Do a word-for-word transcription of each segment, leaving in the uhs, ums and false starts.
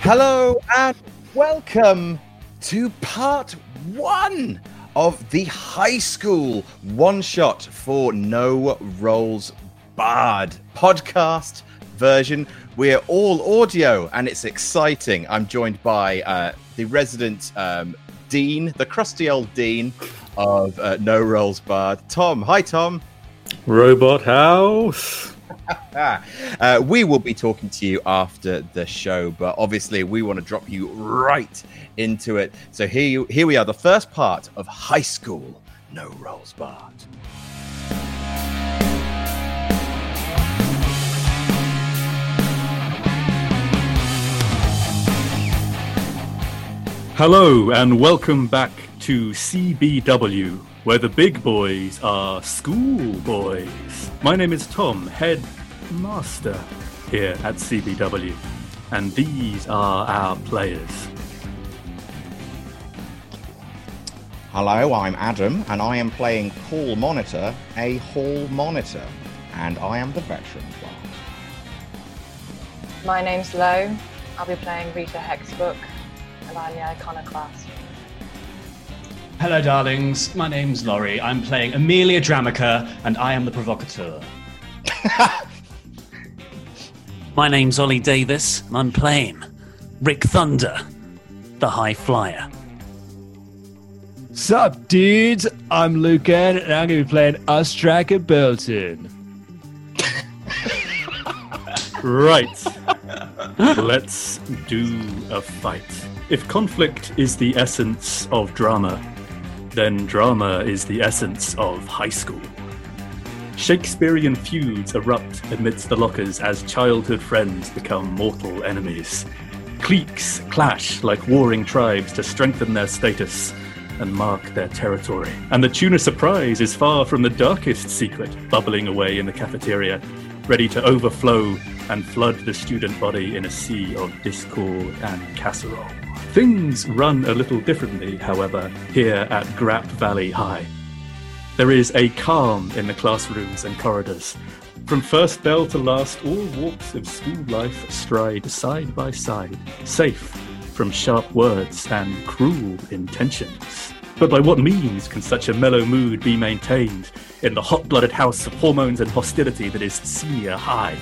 Hello and welcome to part one of the high school one-shot for No Rolls Barred podcast version. We're all audio and it's exciting. I'm joined by uh, the resident um, dean, the crusty old dean of uh, No Rolls Barred, Tom. Hi, Tom. Robot house. uh, we will be talking to you after the show, but obviously we want to drop you right into it. So here you, here we are, the first part of High School No Rolls Barred. Hello and welcome back to C B W, where the big boys are school boys. My name is Tom, head master here at C B W, and these are our players. Hello, I'm Adam, and I am playing Paul Monitor, a hall monitor, and I am the veteran class. My name's Lo, I'll be playing Rita Hexbook, and I'm the iconoclast. Hello, darlings. My name's Laurie. I'm playing Amelia Dramica, and I am the provocateur. My name's Ollie Davis, and I'm playing Rick Thunder, the high flyer. Sup, dudes? I'm Lucan, and I'm going to be playing Ostriker Bolton. Right. Let's do a fight. If conflict is the essence of drama, then drama is the essence of high school. Shakespearean feuds erupt amidst the lockers as childhood friends become mortal enemies. Cliques clash like warring tribes to strengthen their status and mark their territory. And the tuna surprise is far from the darkest secret, bubbling away in the cafeteria, ready to overflow and flood the student body in a sea of discord and casserole. Things run a little differently, however, here at Grape Valley High. There is a calm in the classrooms and corridors. From first bell to last, all walks of school life stride side by side, safe from sharp words and cruel intentions. But by what means can such a mellow mood be maintained in the hot-blooded house of hormones and hostility that is senior high?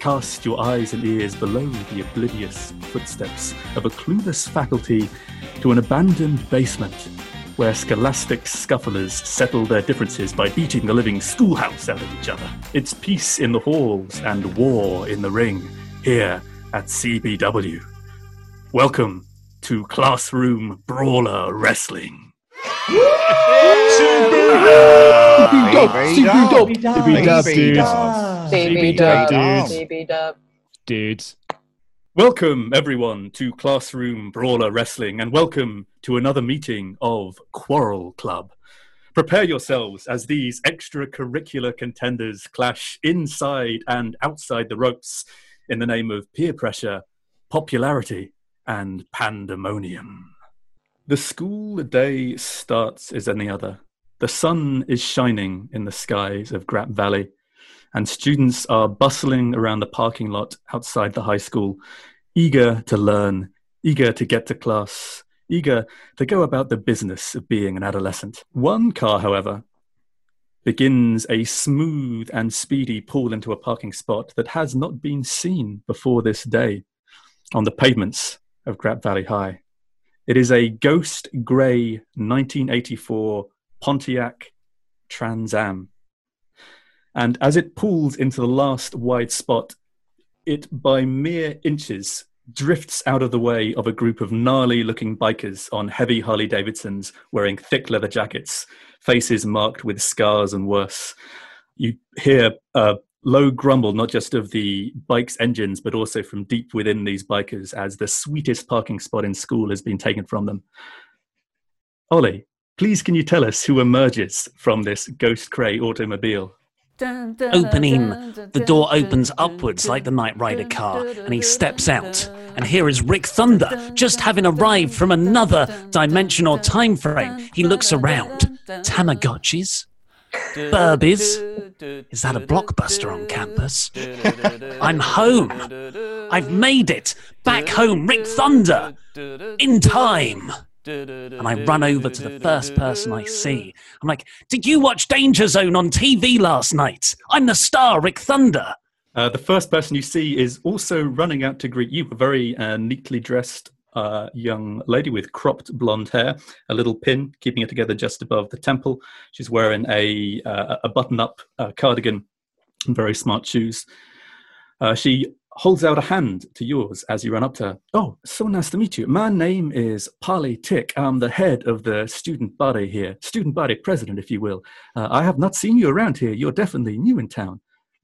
Cast your eyes and ears below the oblivious footsteps of a clueless faculty to an abandoned basement where scholastic scufflers settle their differences by beating the living schoolhouse out of each other. It's peace in the halls and war in the ring here at C B W. Welcome to Classroom Brawler Wrestling. C B W! C B W! C B W! C B Dub, dudes. C B Dub. Dudes. Welcome, everyone, to Classroom Brawler Wrestling, and welcome to another meeting of Quarrel Club. Prepare yourselves as these extracurricular contenders clash inside and outside the ropes in the name of peer pressure, popularity, and pandemonium. The school day starts as any other. The sun is shining in the skies of Grape Valley, and students are bustling around the parking lot outside the high school, eager to learn, eager to get to class, eager to go about the business of being an adolescent. One car, however, begins a smooth and speedy pull into a parking spot that has not been seen before this day on the pavements of Grape Valley High. It is a ghost grey nineteen eighty-four Pontiac Trans Am. And as it pulls into the last wide spot, it by mere inches drifts out of the way of a group of gnarly-looking bikers on heavy Harley-Davidsons wearing thick leather jackets, faces marked with scars and worse. You hear a low grumble, not just of the bike's engines, but also from deep within these bikers as the sweetest parking spot in school has been taken from them. Ollie, please can you tell us who emerges from this ghost grey automobile? Opening. The door opens upwards like the Knight Rider car, and he steps out. And here is Rick Thunder, just having arrived from another dimension or time frame. He looks around. Tamagotchis? Burbies? Is that a blockbuster on campus? I'm home. I've made it. Back home, Rick Thunder. In time. And I run over to the first person I see. I'm like, did you watch Danger Zone on T V last night? I'm the star, Rick Thunder. Uh, the first person you see is also running out to greet you, a very uh, neatly dressed uh, young lady with cropped blonde hair, a little pin, keeping it together just above the temple. She's wearing a, uh, a button-up uh, cardigan and very smart shoes. Uh, she holds out a hand to yours as you run up to her. Oh, so nice to meet you. My name is Polly Tick. I'm the head of the student body here. Student body president, if you will. Uh, I have not seen you around here. You're definitely new in town.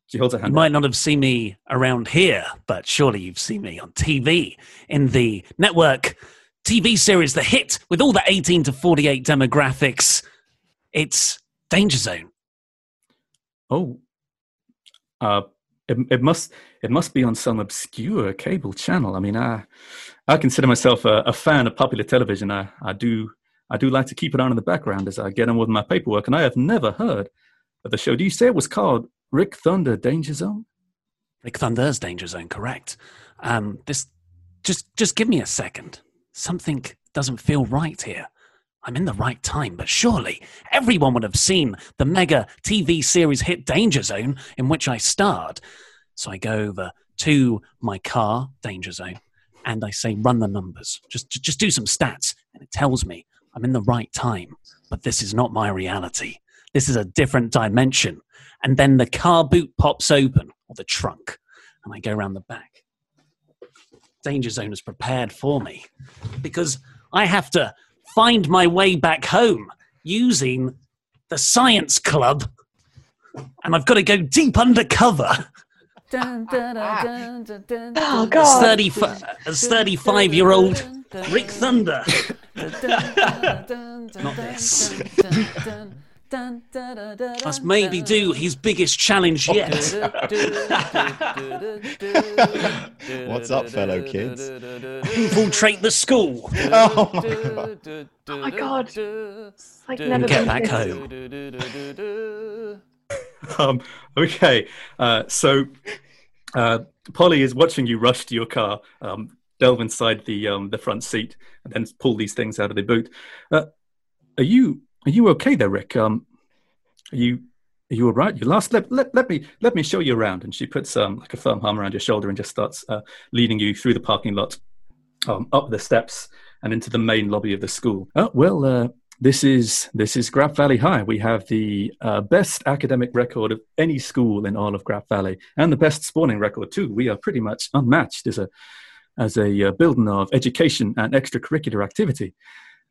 She holds her hand. You might not have seen me around here, but surely you've seen me on T V in the network T V series, The Hit, with all the eighteen to forty-eight demographics. It's Danger Zone. Oh, uh, It, it must it must be on some obscure cable channel. I mean, I I consider myself a, a fan of popular television. I, I do I do like to keep it on in the background as I get on with my paperwork, and I have never heard of the show. Do you say it was called Rick Thunder Danger Zone? Rick Thunder's Danger Zone, correct. Um, this just just give me a second. Something doesn't feel right here. I'm in the right time, but surely everyone would have seen the mega T V series hit Danger Zone in which I starred. So I go over to my car, Danger Zone, and I say, run the numbers. Just, just do some stats. And it tells me I'm in the right time, but this is not my reality. This is a different dimension. And then the car boot pops open, or the trunk, and I go around the back. Danger Zone is prepared for me because I have to find my way back home using the science club, and I've got to go deep undercover. Oh, God. As thirty-five-year-old Rick Thunder. Not this. Must maybe do his biggest challenge yet. What's up, fellow kids? Infiltrate the school. Oh my god! Oh my god! It's like never get back home. um. Okay. Uh. So, uh, Polly is watching you rush to your car. Um. Delve inside the um the front seat and then pull these things out of the boot. Uh. Are you? Are you okay there, Rick? Um, are you are you all right? You last let, let let me let me show you around. And she puts um like a firm arm around your shoulder and just starts uh, leading you through the parking lot, um, up the steps and into the main lobby of the school. Oh well, uh, this is this is Grape Valley High. We have the uh, best academic record of any school in all of Grape Valley, and the best spawning record too. We are pretty much unmatched as a as a uh, building of education and extracurricular activity.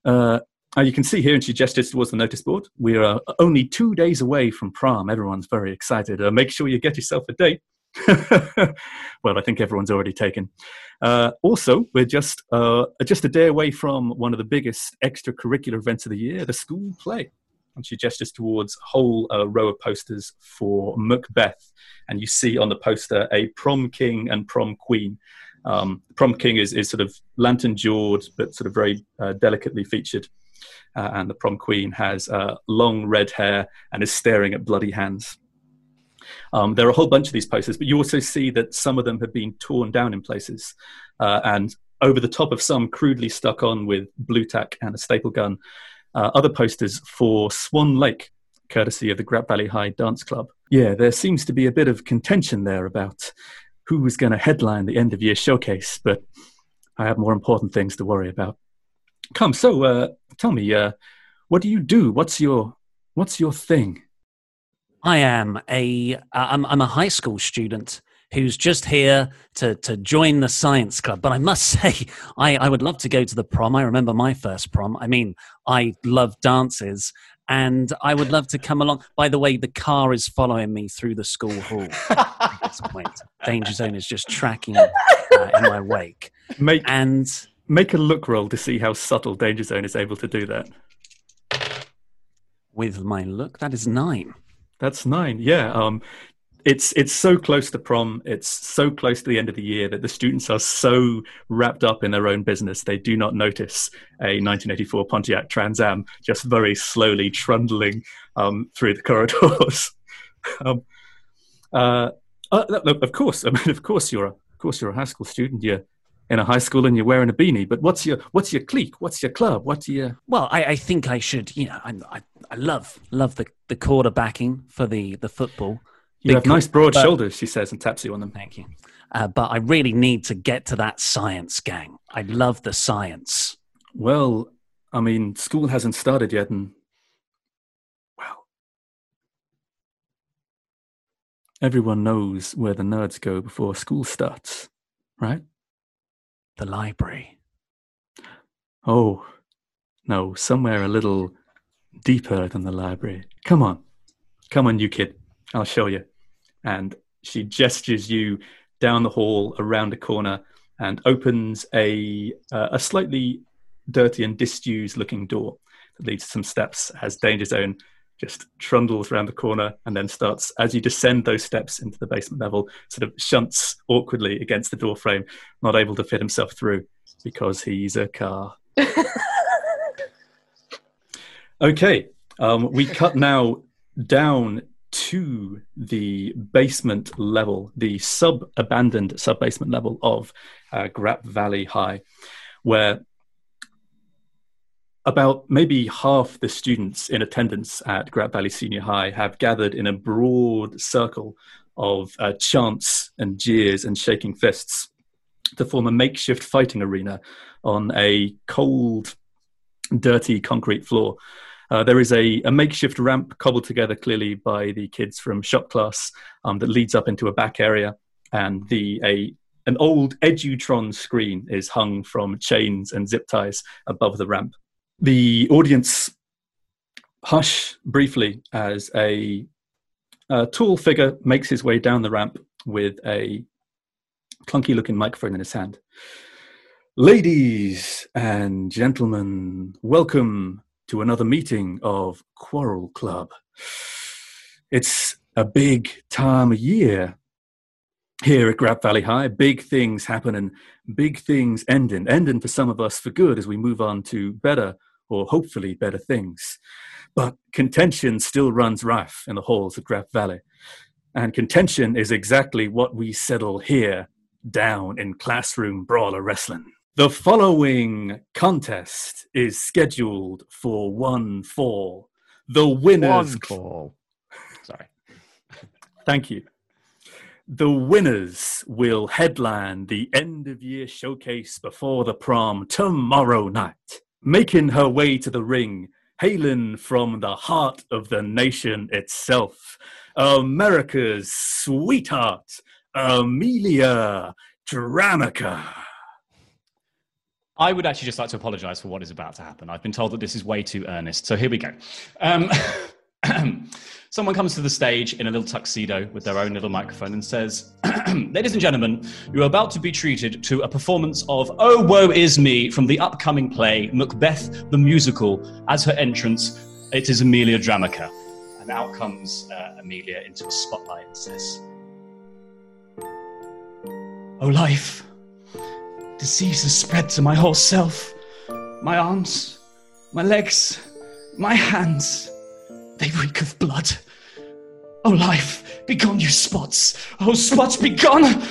Uh, Uh, you can see here, and she gestures towards the notice board. We are uh, only two days away from prom. Everyone's very excited. Uh, make sure you get yourself a date. Well, I think everyone's already taken. Uh, also, we're just uh, just a day away from one of the biggest extracurricular events of the year, the school play. And she gestures towards a whole uh, row of posters for Macbeth. And you see on the poster a prom king and prom queen. Um, the prom king is, is sort of lantern-jawed, but sort of very uh, delicately featured. Uh, and the prom queen has uh, long red hair and is staring at bloody hands. Um, there are a whole bunch of these posters, but you also see that some of them have been torn down in places. Uh, and over the top of some, crudely stuck on with blue tack and a staple gun, uh, other posters for Swan Lake, courtesy of the Grape Valley High Dance Club. Yeah, there seems to be a bit of contention there about who was going to headline the end-of-year showcase, but I have more important things to worry about. Come, so uh, tell me, uh, what do you do? What's your what's your thing? I am a uh, I'm, I'm a high school student who's just here to to join the science club. But I must say, I, I would love to go to the prom. I remember my first prom. I mean, I love dances. And I would love to come along. By the way, the car is following me through the school hall at this point. Danger Zone is just tracking uh, in my wake. Make, and make a look roll to see how subtle Danger Zone is able to do that. With my look, that is nine. That's nine, yeah. Um, it's it's so close to prom. It's so close to the end of the year that the students are so wrapped up in their own business they do not notice a nineteen eighty-four Pontiac Trans Am just very slowly trundling um, through the corridors. um, uh, uh, look, of course, I mean, of course you're a, of course you're a high school student. You're in a high school and you're wearing a beanie. But what's your what's your clique? What's your club? What do you? Well, I, I think I should. You know, I'm, I I love love the the quarterbacking for the the football. You have nice broad but, shoulders, she says, and taps you on them. Thank you. Uh, but I really need to get to that science gang. I love the science. Well, I mean, school hasn't started yet, and well, everyone knows where the nerds go before school starts, right? The library. Oh, no, somewhere a little deeper than the library. Come on. Come on, you kid. I'll show you. And she gestures you down the hall, around a corner, and opens a uh, a slightly dirty and disused-looking door that leads to some steps as Danger Zone just trundles around the corner and then starts, as you descend those steps into the basement level, sort of shunts awkwardly against the doorframe, not able to fit himself through because he's a car. Okay, um, we cut now down to the basement level, the sub-abandoned sub-basement level of uh, Grape Valley High, where about maybe half the students in attendance at Grape Valley Senior High have gathered in a broad circle of uh, chants and jeers and shaking fists to form a makeshift fighting arena on a cold, dirty concrete floor. Uh, there is a, a makeshift ramp cobbled together clearly by the kids from shop class um, that leads up into a back area, and the a an old Edutron screen is hung from chains and zip ties above the ramp. The audience hush briefly as a, a tall figure makes his way down the ramp with a clunky-looking microphone in his hand. Ladies and gentlemen, welcome to another meeting of Quarrel Club. It's a big time of year here at Grape Valley High. Big things happen and big things ending. Ending for some of us for good as we move on to better, or hopefully better, things. But contention still runs rife in the halls of Grape Valley. And contention is exactly what we settle here down in Classroom Brawler Wrestling. The following contest is scheduled for one fall. The winners... One fall. Sorry. Thank you. The winners will headline the end-of-year showcase before the prom tomorrow night. Making her way to the ring, hailing from the heart of the nation itself, America's sweetheart, Amelia Dramica. I would actually just like to apologise for what is about to happen. I've been told that this is way too earnest, so here we go. Um, someone comes to the stage in a little tuxedo with their own little microphone and says, ladies and gentlemen, you're about to be treated to a performance of Oh Woe Is Me from the upcoming play Macbeth the Musical. As her entrance, it is Amelia Dramica. And out comes uh, Amelia into a spotlight and says, oh life, Disease has spread to my whole self. My arms, my legs, my hands. They reek of blood. Oh, life, begone, you spots. Oh, spots, begone.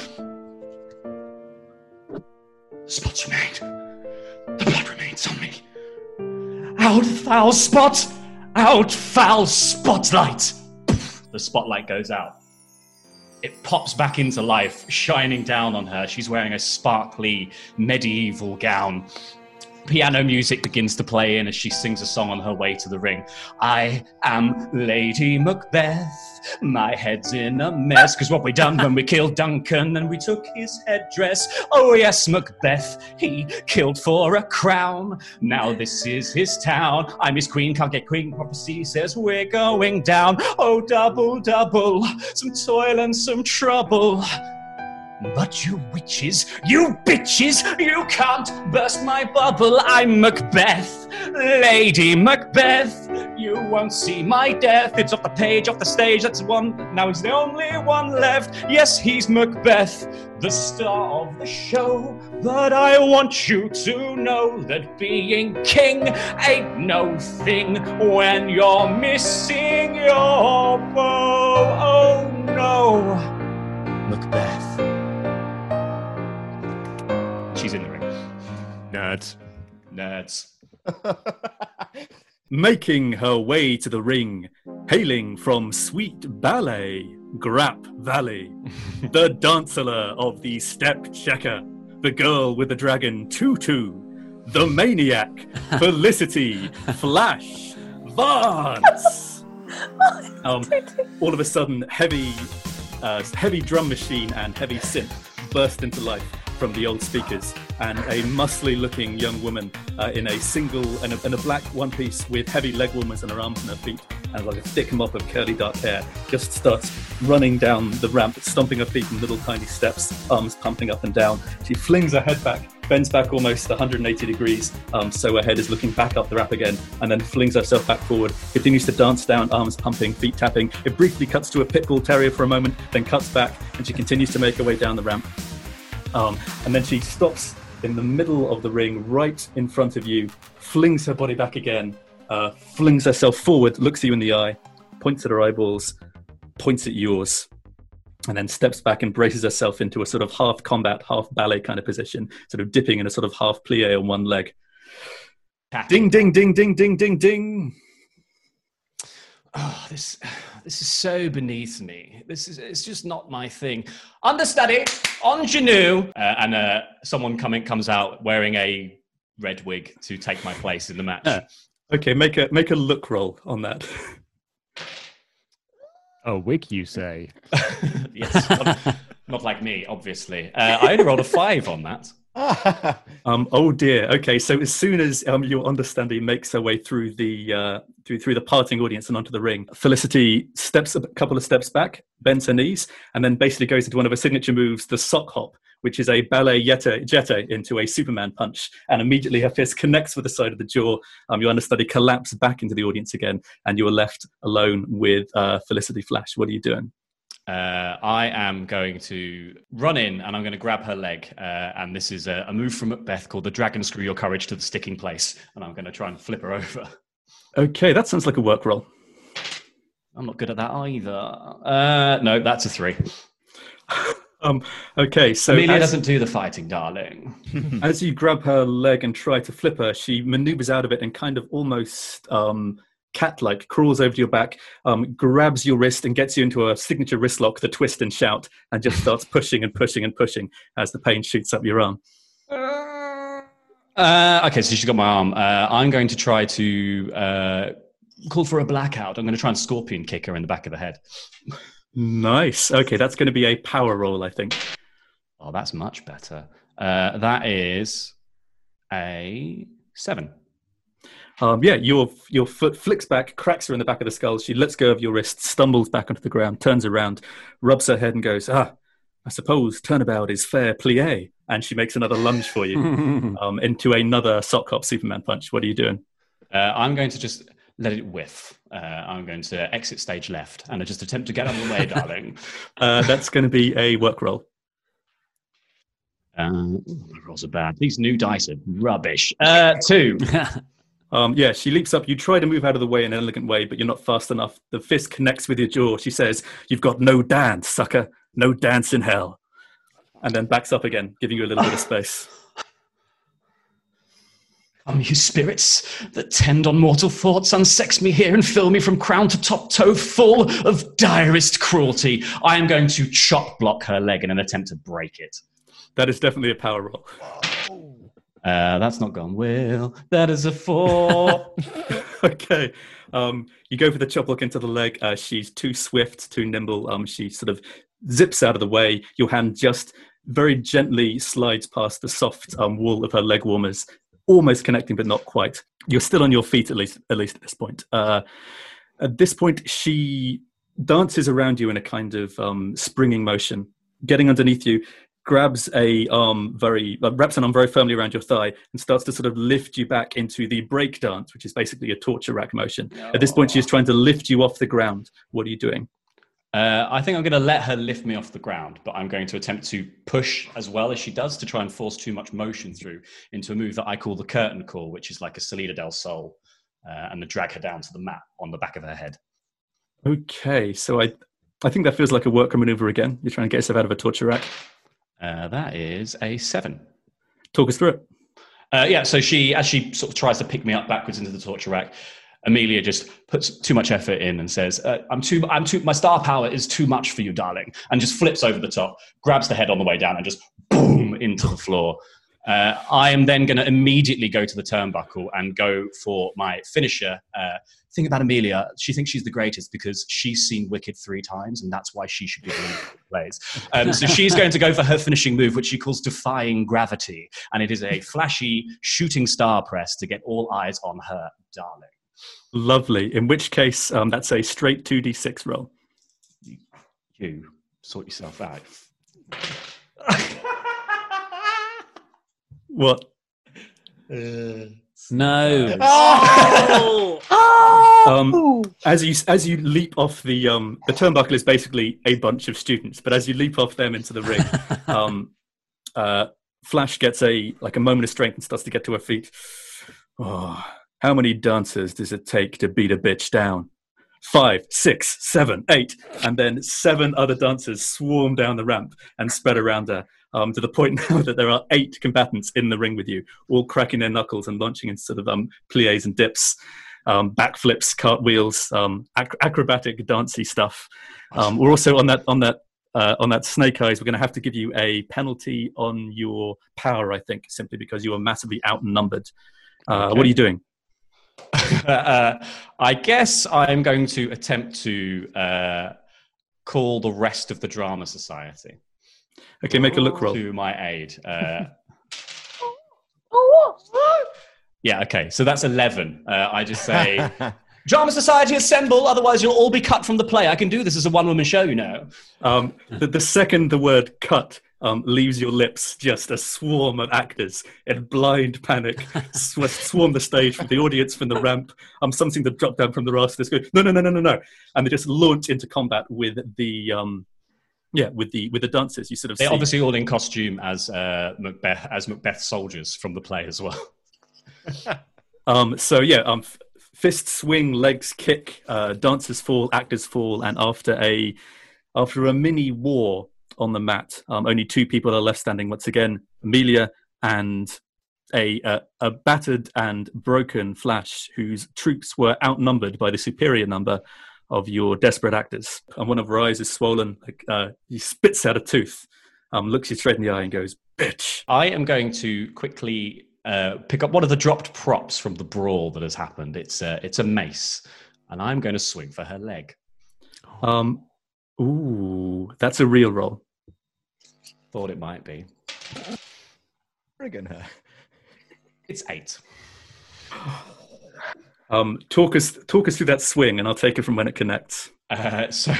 Spots remain. The blood remains on me. Out, foul spot. Out, foul spotlight. The spotlight goes out. It pops back into life, shining down on her. She's wearing a sparkly medieval gown. Piano music begins to play in as she sings a song on her way to the ring. I am Lady Macbeth, my head's in a mess, because what we done when we killed Duncan and we took his headdress. Oh yes, Macbeth, he killed for a crown. Now this is his town. I'm his queen, can't get queen. Prophecy says we're going down. Oh, double, double, some toil and some trouble. But you witches, you bitches, you can't burst my bubble. I'm Macbeth, Lady Macbeth. You won't see my death. It's off the page, off the stage. That's one. Now he's the only one left. Yes, he's Macbeth, the star of the show. But I want you to know that being king ain't no thing when you're missing your bow. Oh no, Macbeth. She's in the ring. Nerds. Nerds. Making her way to the ring, hailing from Sweet Ballet, Grape Valley, the dancer of the step checker, the girl with the dragon tutu, the maniac, Felicity, Flash, Vance. Um, all of a sudden, heavy, uh, heavy drum machine and heavy synth burst into life from the old speakers, and a muscly-looking young woman uh, in a single and a, and a black one-piece with heavy leg warmers and her arms and her feet, and like a thick mop of curly dark hair, just starts running down the ramp, stomping her feet in little tiny steps, arms pumping up and down. She flings her head back, bends back almost one hundred eighty degrees, um, so her head is looking back up the ramp again, and then flings herself back forward, continues to dance down, arms pumping, feet tapping. It briefly cuts to a pit bull terrier for a moment, then cuts back, and she continues to make her way down the ramp. Um, and then she stops in the middle of the ring, right in front of you, flings her body back again, uh, flings herself forward, looks you in the eye, points at her eyeballs, points at yours, and then steps back and braces herself into a sort of half combat, half ballet kind of position, sort of dipping in a sort of half plie on one leg. Ding, ding, ding, ding, ding, ding, ding. Oh, this this is so beneath me. This is it's just not my thing. Understudy, ingenue, uh, and uh, someone coming comes out wearing a red wig to take my place in the match. Yeah. Okay, make a make a look roll on that. A wig, you say? Yes, not, not like me, obviously. Uh, I only rolled a five on that. um, oh dear. Okay, so as soon as um, your understanding makes her way through the uh, through through the parting audience and onto the ring, Felicity steps a couple of steps back, bends her knees, and then basically goes into one of her signature moves, the sock hop, which is a ballet jeta, jeta into a Superman punch, and immediately her fist connects with the side of the jaw. Um, your understudy collapses back into the audience again, and you are left alone with uh, Felicity Flash. What are you doing? Uh, I am going to run in and I'm going to grab her leg. Uh, and this is a, a move from Macbeth called the Dragon Screw Your Courage to the Sticking Place. And I'm going to try and flip her over. Okay, that sounds like a work roll. I'm not good at that either. Uh, no, that's a three. um, okay, so Amelia as, doesn't do the fighting, darling. As you grab her leg and try to flip her, she maneuvers out of it and kind of almost... Um, cat-like, crawls over to your back, um, grabs your wrist and gets you into a signature wrist lock, the twist and shout, and just starts pushing and pushing and pushing as the pain shoots up your arm. Uh, okay, so she's got my arm. Uh, I'm going to try to uh, call for a blackout. I'm going to try and scorpion kick her in the back of the head. Nice. Okay, that's going to be a power roll, I think. Oh, that's much better. Uh, that is a seven. Um, yeah, your your foot flicks back, cracks her in the back of the skull. She lets go of your wrist, stumbles back onto the ground, turns around, rubs her head and goes, ah, I suppose turnabout is fair plie. And she makes another lunge for you um, into another sock hop Superman punch. What are you doing? Uh, I'm going to just let it whiff. Uh, I'm going to exit stage left and I just attempt to get out of the way, darling. Uh, that's going to be a work roll. Uh, my rolls are bad. These new dice are rubbish. Uh, two. um, yeah, she leaps up. You try to move out of the way in an elegant way, but you're not fast enough. The fist connects with your jaw. She says, "You've got no dance, sucker. No dance in hell." And then backs up again, giving you a little bit of space. Come, you spirits that tend on mortal thoughts, unsex me here and fill me from crown to top toe full of direst cruelty. I am going to chop block her leg in an attempt to break it. That is definitely a power roll. Uh, that's not gone well. That is a four. Okay. Um, you go for the chop block into the leg. Uh, she's too swift, too nimble. Um, she sort of zips out of the way. Your hand just very gently slides past the soft um, wool of her leg warmers, almost connecting, but not quite. You're still on your feet, at least at least at this point. Uh, at this point, she dances around you in a kind of um, springing motion, getting underneath you, grabs a arm very, uh, wraps an arm very firmly around your thigh and starts to sort of lift you back into the break dance, which is basically a torture rack motion. Oh. At this point, she's trying to lift you off the ground. What are you doing? Uh, I think I'm going to let her lift me off the ground, but I'm going to attempt to push as well as she does to try and force too much motion through into a move that I call the curtain call, which is like a Salida del Sol, uh, and to drag her down to the mat on the back of her head. Okay, so I I think that feels like a worker maneuver again. You're trying to get yourself out of a torture rack. Uh, that is a seven. Talk us through it. Uh, yeah, so she, as she sort of tries to pick me up backwards into the torture rack, Amelia just puts too much effort in and says, uh, I'm too, I'm too, my star power is too much for you, darling. And just flips over the top, grabs the head on the way down and just boom into the floor. Uh, I am then going to immediately go to the turnbuckle and go for my finisher. Uh, thing about Amelia, she thinks she's the greatest because she's seen Wicked three times and that's why she should be doing plays. Um, so she's going to go for her finishing move, which she calls Defying Gravity. And it is a flashy shooting star press to get all eyes on her, darling. Lovely. In which case, um, that's a straight two d six roll. You, you sort yourself out. What? Uh, no. Oh! Oh! Um, as you as you leap off the um, the turnbuckle is basically a bunch of students, but as you leap off them into the ring, um, uh, Flash gets a like a moment of strength and starts to get to her feet. Oh. How many dancers does it take to beat a bitch down? Five, six, seven, eight. And then seven other dancers swarm down the ramp and spread around her, um, to the point now that there are eight combatants in the ring with you, all cracking their knuckles and launching in sort of um, plies and dips, um, backflips, cartwheels, um, ac- acrobatic, dancey stuff. Um, we're also on that on that, uh, on that Snake Eyes. We're going to have to give you a penalty on your power, I think, simply because you are massively outnumbered. Uh, okay. What are you doing? uh, I guess I'm going to attempt to uh, call the rest of the Drama Society. Okay, make a look roll. To my aid. Uh, yeah, okay, so that's eleven. Uh, I just say, Drama Society, assemble, otherwise you'll all be cut from the play. I can do this as a one-woman show, you know. Um, the, the second the word cut Um, leaves your lips, just a swarm of actors in blind panic sw- swarm the stage from the audience, from the ramp, um, something that dropped down from the rafters. Go, no, no, no, no, no, no, and they just launch into combat with the, um, yeah, with the with the dancers. You sort of they're see. Obviously all in costume as uh, Macbeth as Macbeth soldiers from the play as well. um, so yeah, um, f- fist swing, legs kick, uh, dancers fall, actors fall, and after a after a mini war. On the mat, um, only two people are left standing. Once again, Amelia and a, uh, a battered and broken Flash, whose troops were outnumbered by the superior number of your desperate actors. And one of her eyes is swollen. Uh, he spits out a tooth, um, looks you straight in the eye, and goes, "Bitch!" I am going to quickly uh, pick up one of the dropped props from the brawl that has happened. It's a, it's a mace, and I'm going to swing for her leg. Um. Ooh, that's a real roll. Thought it might be. Friggin' her. It's eight. Um, talk us talk us through that swing, and I'll take it from when it connects. Uh, so,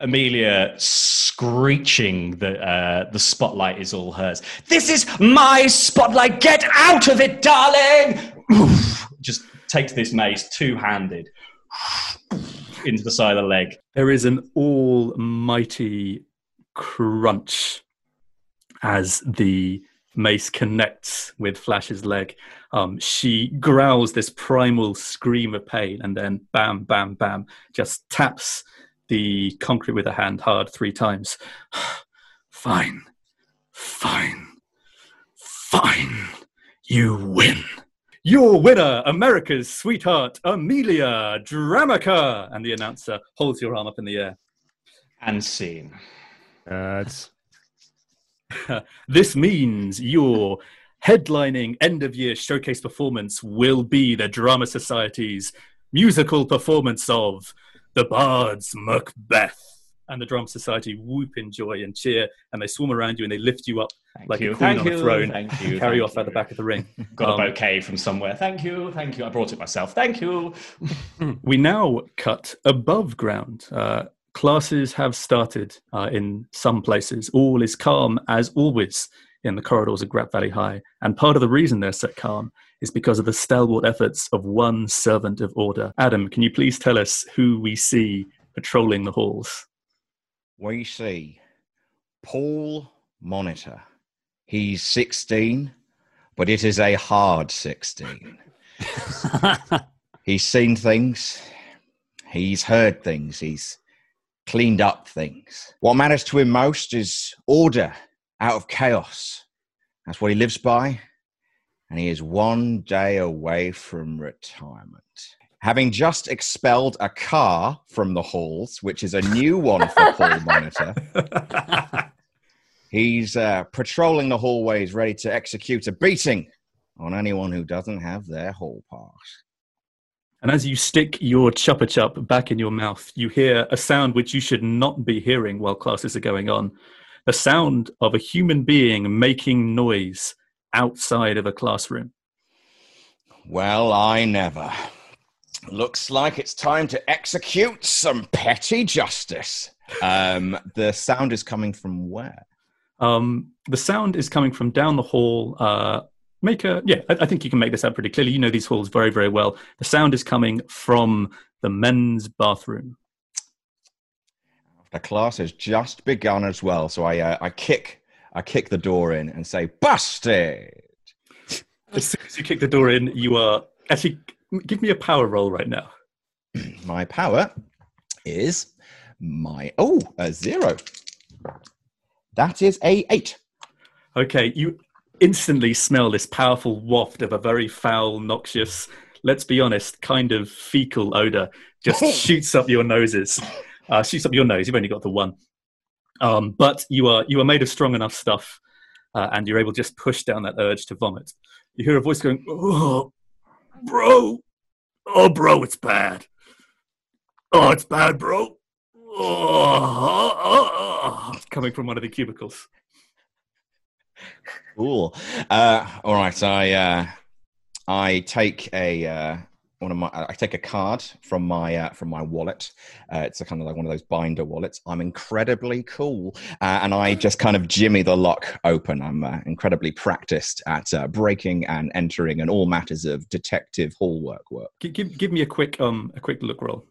Amelia screeching that uh, the spotlight is all hers. This is my spotlight. Get out of it, darling. Just takes this mace two-handed. Into the side of the leg. There is an almighty crunch as the mace connects with Flash's leg. Um, she growls this primal scream of pain and then bam, bam, bam, just taps the concrete with her hand hard three times. Fine, fine, fine. You win. Your winner, America's sweetheart, Amelia Dramica. And the announcer holds your arm up in the air. And scene. Uh, it's... This means your headlining end-of-year showcase performance will be the Drama Society's musical performance of The Bard's Macbeth. And the Drama Society whoop in joy and cheer, and they swarm around you and they lift you up thank like you. a queen thank on you. a throne thank and you. carry you off at the back of the ring. Got um, a bouquet from somewhere. Thank you, thank you. I brought it myself. Thank you. We now cut above ground. Uh, classes have started uh, in some places. All is calm as always in the corridors of Grape Valley High. And part of the reason they're so calm is because of the stalwart efforts of one servant of order. Adam, can you please tell us who we see patrolling the halls? We see Paul Monitor. He's sixteen, but it is a hard sixteen. He's seen things. He's heard things. He's cleaned up things. What matters to him most is order out of chaos. That's what he lives by. And he is one day away from retirement. Having just expelled a car from the halls, which is a new one for Paul Monitor, he's uh, patrolling the hallways, ready to execute a beating on anyone who doesn't have their hall pass. And as you stick your chopper chup back in your mouth, you hear a sound which you should not be hearing while classes are going on. The sound of a human being making noise outside of a classroom. Well, I never... Looks like it's time to execute some petty justice. Um, the sound is coming from where? Um, the sound is coming from down the hall. Uh, make a yeah. I, I think you can make this out pretty clearly. You know these halls very, very well. The sound is coming from the men's bathroom. The class has just begun as well, so I uh, I kick I kick the door in and say, "Busted!" As soon as you kick the door in, you are actually. Give me a power roll right now. My power is my... Oh, a zero. That is a eight. Okay, you instantly smell this powerful waft of a very foul, noxious, let's be honest, kind of fecal odour. Just shoots up your noses. Uh, shoots up your nose. You've only got the one. Um, but you are you are made of strong enough stuff, uh, and you're able to just push down that urge to vomit. You hear a voice going... Oh. Bro, oh, bro, it's bad. Oh, it's bad, bro. Oh, oh, oh, oh. Coming from one of the cubicles. Cool. Uh, all right, I uh, I take a uh, one of my I take a card from my uh, from my wallet. Uh, it's a kind of like one of those binder wallets. I'm incredibly cool, uh, and I just kind of Jimmy the Lock open. I'm uh, incredibly practiced at uh, breaking and entering and all matters of detective hall work. Work. Give give me a quick um a quick look roll,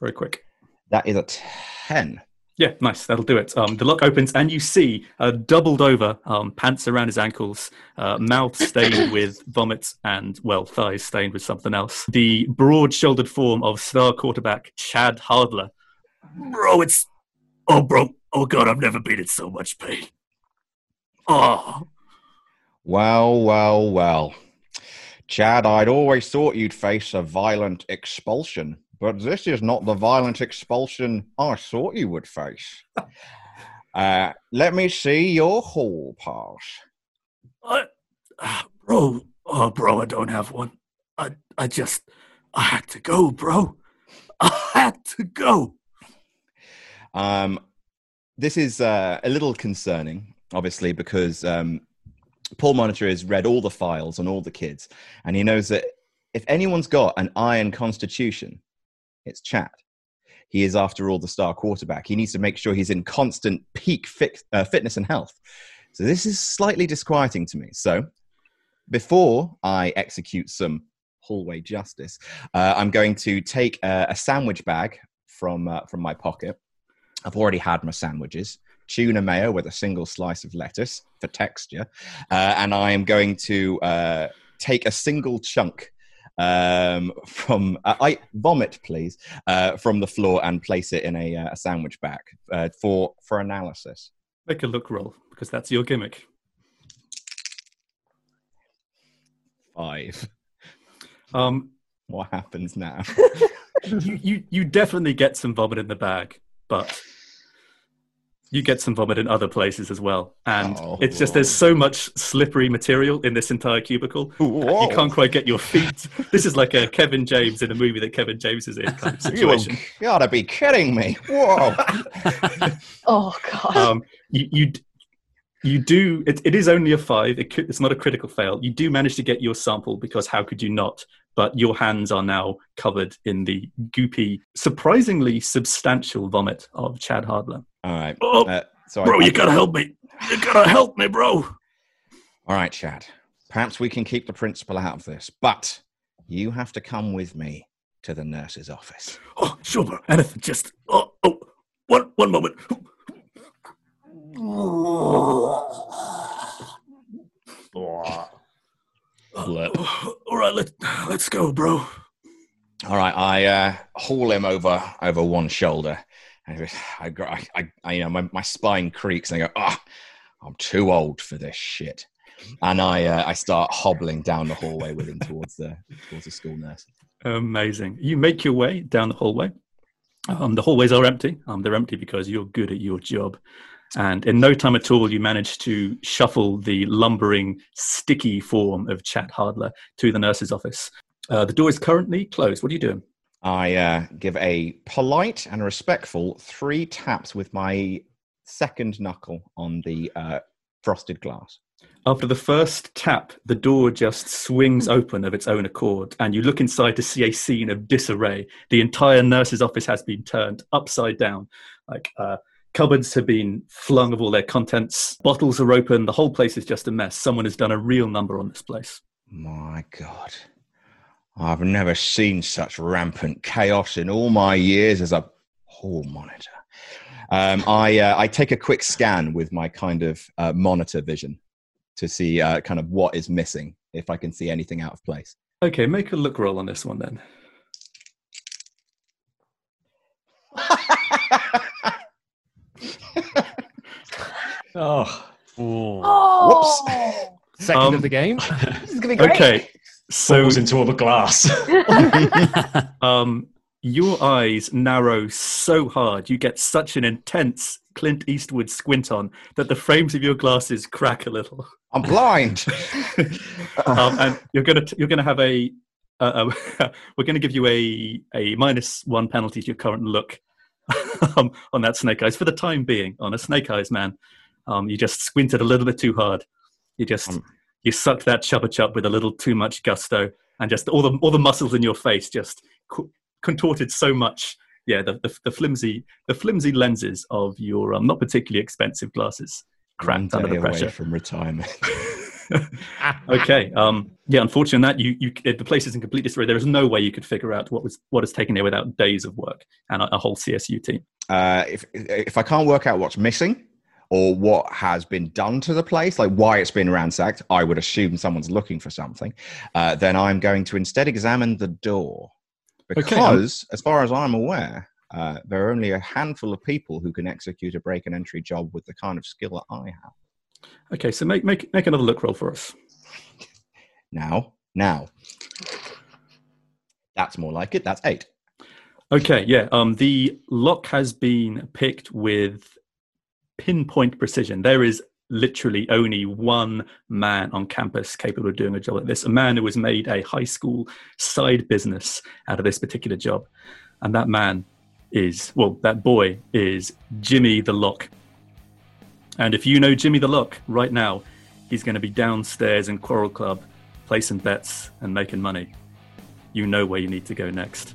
very quick. That is a ten. Yeah, nice. That'll do it. Um, the lock opens and you see uh, doubled over, um, pants around his ankles, uh, mouth stained with vomit and, well, thighs stained with something else. The broad-shouldered form of star quarterback Chad Hardler. Bro, it's... Oh, bro. Oh, God, I've never been in so much pain. Oh. Well, well, well. Chad, I'd always thought you'd face a violent expulsion. But this is not the violent expulsion I thought you would face. Uh, let me see your hall pass. I, uh, bro, oh, bro, I don't have one. I, I just, I had to go, bro. I had to go. Um, this is uh, a little concerning, obviously, because um, Paul Monitor has read all the files on all the kids, and he knows that if anyone's got an iron constitution, it's Chad. He is, after all, the star quarterback. He needs to make sure he's in constant peak fi- uh, fitness and health. So this is slightly disquieting to me. So before I execute some hallway justice, uh, I'm going to take uh, a sandwich bag from uh, from my pocket. I've already had my sandwiches. tuna mayo with a single slice of lettuce for texture, uh, and I am going to uh, take a single chunk um, from uh, I vomit, please, uh, from the floor and place it in a, uh, a sandwich bag uh, for for analysis. Make a look roll because that's your gimmick. Five. Um, what happens now? you, you you definitely get some vomit in the bag, but you get some vomit in other places as well. And oh, it's just, there's so much slippery material in this entire cubicle. You can't quite get your feet. This is like a Kevin James in a movie that Kevin James is in kind of situation. You gotta be kidding me. Whoa. Oh, God. Um, you, you, you do, it, it is only a five. It, it's not a critical fail. You do manage to get your sample because how could you not? But your hands are now covered in the goopy, surprisingly substantial vomit of Chad Hardler. All right. Oh, uh, so bro, I, I, you got to help me. You got to help me, bro. All right, Chad. Perhaps we can keep the principal out of this, but you have to come with me to the nurse's office. Oh, sure, bro. Anything. Just, oh, oh, one, one moment. Flip. All right, let, let's go, bro. All right, I uh, haul him over over one shoulder. And I, I, I, you know, my, my spine creaks and I go, ah, oh, I'm too old for this shit. And I uh, I start hobbling down the hallway with him towards the, towards the school nurse. Amazing. You make your way down the hallway. Um, the hallways are empty. Um, they're empty because you're good at your job. And in no time at all, you manage to shuffle the lumbering, sticky form of Chad Hardler to the nurse's office. Uh, the door is currently closed. What are you doing? I uh, give a polite and respectful three taps with my second knuckle on the uh, frosted glass. After the first tap, the door just swings open of its own accord, and you look inside to see a scene of disarray. The entire nurse's office has been turned upside down, like... Uh, Cupboards have been flung of all their contents. Bottles are open. The whole place is just a mess. Someone has done a real number on this place. My God. I've never seen such rampant chaos in all my years as a hall monitor. Um, I, uh, I take a quick scan with my kind of uh, monitor vision to see uh, kind of what is missing, if I can see anything out of place. Okay, make a look roll on this one then. Oh. oh, whoops! Second um, of the game. This is gonna be great. Okay, so falls into all the glass. um, your eyes narrow so hard, you get such an intense Clint Eastwood squint on that the frames of your glasses crack a little. I'm blind. um, and you're gonna t- you're gonna have a uh, uh, we're gonna give you a a minus one penalty to your current look. um, on that snake eyes for the time being on a snake eyes man um, you just squinted a little bit too hard. You just um, you sucked that chubba chub with a little too much gusto, and just all the all the muscles in your face just co- contorted so much. Yeah, the, the the flimsy the flimsy lenses of your um, not particularly expensive glasses cracked under the pressure. Away from retirement. Okay. Um, yeah, unfortunately, that you, you the place is in complete disarray. There is no way you could figure out what was what has taken there without days of work and a, a whole C S U team. Uh, if if I can't work out what's missing or what has been done to the place, like why it's been ransacked, I would assume someone's looking for something. Uh, then I'm going to instead examine the door because, okay, as far as I'm aware, uh, there are only a handful of people who can execute a break and entry job with the kind of skill that I have. Okay, so make make make another look roll for us. Now, now, that's more like it. That's eight. Okay, yeah. Um, the lock has been picked with pinpoint precision. There is literally only one man on campus capable of doing a job like this. A man who has made a high school side business out of this particular job, and that man is well, that boy is Jimmy the Lock. And if you know Jimmy the Lock right now, he's going to be downstairs in Quarrel Club, placing bets and making money. You know where you need to go next.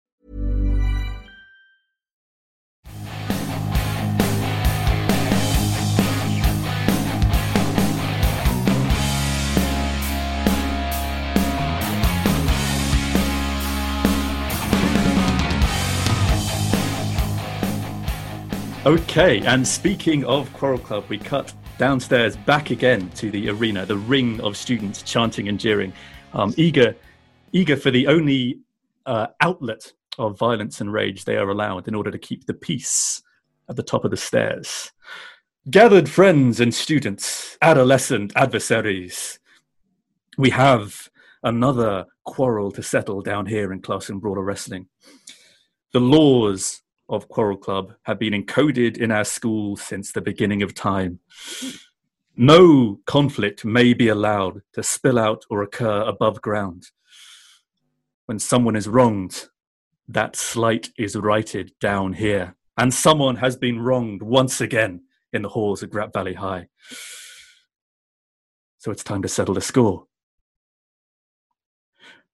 Okay, and speaking of Quarrel Club, we cut downstairs back again to the arena, the ring of students chanting and jeering, um, eager eager for the only uh, outlet of violence and rage they are allowed in order to keep the peace at the top of the stairs. Gathered friends and students, adolescent adversaries, we have another quarrel to settle down here in Classroom Brawler Wrestling. The laws of Quarrel Club have been encoded in our school since the beginning of time. No conflict may be allowed to spill out or occur above ground. When someone is wronged, that slight is righted down here. And someone has been wronged once again in the halls of Grape Valley High. So it's time to settle the score.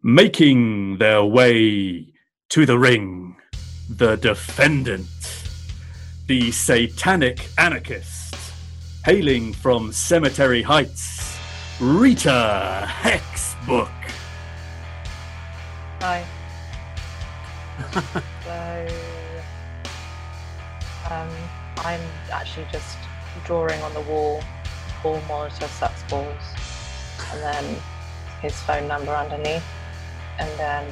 Making their way to the ring, the defendant, the satanic anarchist, hailing from Cemetery Heights, Rita Hexbook. Hi. So, um, I'm actually just drawing on the wall, Paul Monitor sucks balls, and then his phone number underneath, and then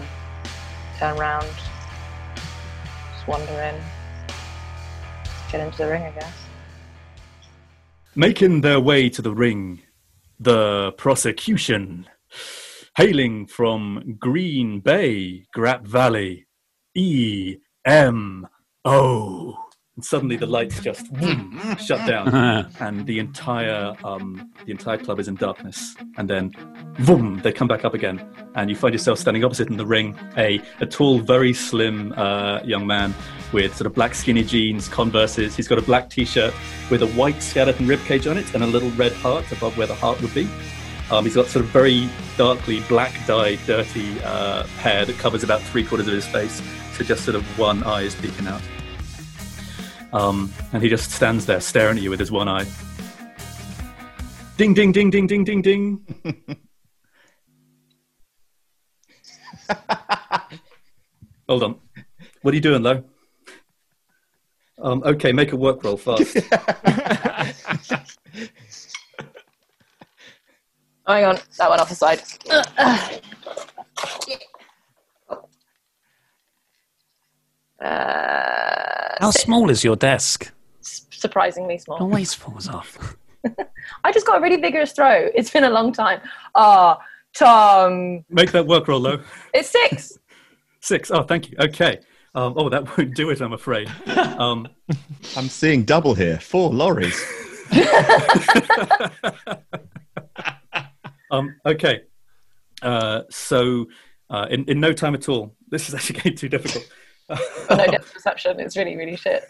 turn around, wander in, get into the ring, I guess. Making their way to the ring, the prosecution, hailing from Green Bay, Grape Valley, E M O. And suddenly the lights just whoom, shut down, and the entire um, the entire club is in darkness. And then, boom, they come back up again, and you find yourself standing opposite in the ring a a tall, very slim uh, young man with sort of black skinny jeans, Converses. He's got a black T-shirt with a white skeleton ribcage on it and a little red heart above where the heart would be. Um, he's got sort of very darkly black dyed, dirty uh, hair that covers about three quarters of his face, so just sort of one eye is peeking out. Um, and he just stands there staring at you with his one eye. Ding, ding, ding, ding, ding, ding, ding. Hold on. What are you doing, Lo? Um, okay, make a work roll fast. Hang on, that one off the side. Uh, How small is your desk? Surprisingly small. Always falls off. I just got a really vigorous throw. It's been a long time. Ah, oh, Tom. Make that work roll, though. It's six. Six. Oh, thank you. Okay. Um, oh, that won't do it, I'm afraid. Um, I'm seeing double here. Four lorries. um, okay. Uh, so, uh, in, in no time at all, this is actually getting too difficult. No depth perception. It's really, really shit.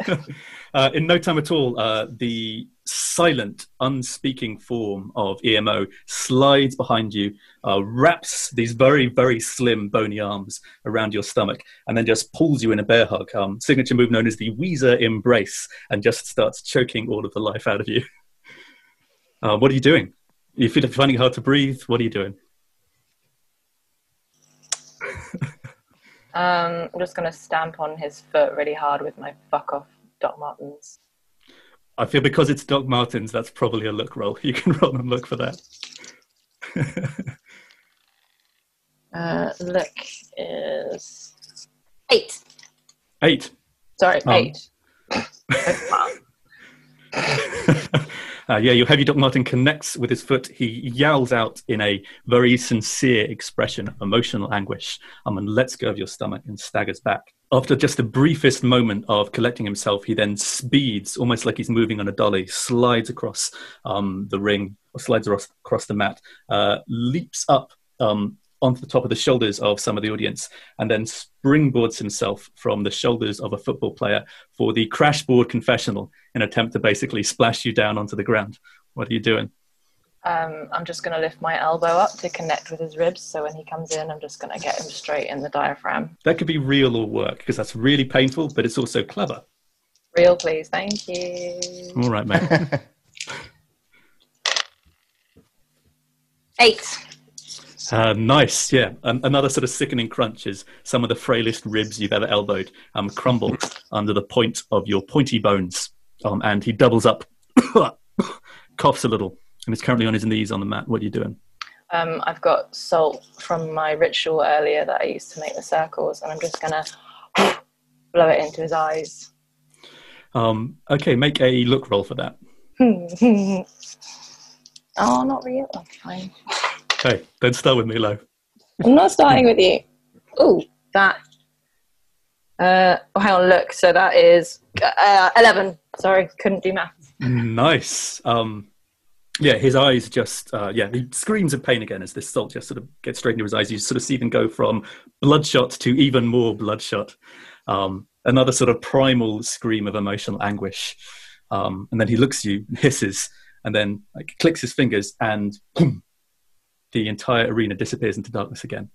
Uh, in no time at all, uh, the silent, unspeaking form of E M O slides behind you, uh, wraps these very, very slim, bony arms around your stomach, and then just pulls you in a bear hug, um, signature move known as the Weezer embrace, and just starts choking all of the life out of you. Uh, what are you doing? Are you finding it hard to breathe? What are you doing? Um, I'm just going to stamp on his foot really hard with my fuck off Doc Martens. I feel because it's Doc Martens, that's probably a look roll. You can roll and look for that. uh, look is eight. Eight. Sorry, um. eight. Uh, yeah, your heavy Doc Martin connects with his foot. He yowls out in a very sincere expression of emotional anguish um, and lets go of your stomach and staggers back. After just the briefest moment of collecting himself, he then speeds, almost like he's moving on a dolly, slides across um, the ring, or slides across the mat, uh, leaps up um, onto the top of the shoulders of some of the audience, and then springboards himself from the shoulders of a football player for the crashboard confessional in an attempt to basically splash you down onto the ground. What are you doing? Um, I'm just going to lift my elbow up to connect with his ribs, so when he comes in, I'm just going to get him straight in the diaphragm. That could be real or work, because that's really painful, but it's also clever. Real, please. Thank you. All right, mate. Eight. Uh, nice, yeah. Um, another sort of sickening crunch as some of the frailest ribs you've ever elbowed um, crumble under the point of your pointy bones. Um, and he doubles up, coughs a little, and is currently on his knees on the mat. What are you doing? Um, I've got salt from my ritual earlier that I used to make the circles, and I'm just going to blow it into his eyes. Um, okay, make a look roll for that. Oh, not real. Oh, fine. Hey, don't start with me, Lo. I'm not starting with you. Oh, that. Uh, oh, hang on, look. So that is uh, eleven. Sorry, couldn't do maths. Nice. Um, yeah, his eyes just, uh, yeah, he screams in pain again as this salt just sort of gets straight into his eyes. You sort of see them go from bloodshot to even more bloodshot. Um, another sort of primal scream of emotional anguish. Um, and then he looks at you and hisses and then like, clicks his fingers and boom. The entire arena disappears into darkness again.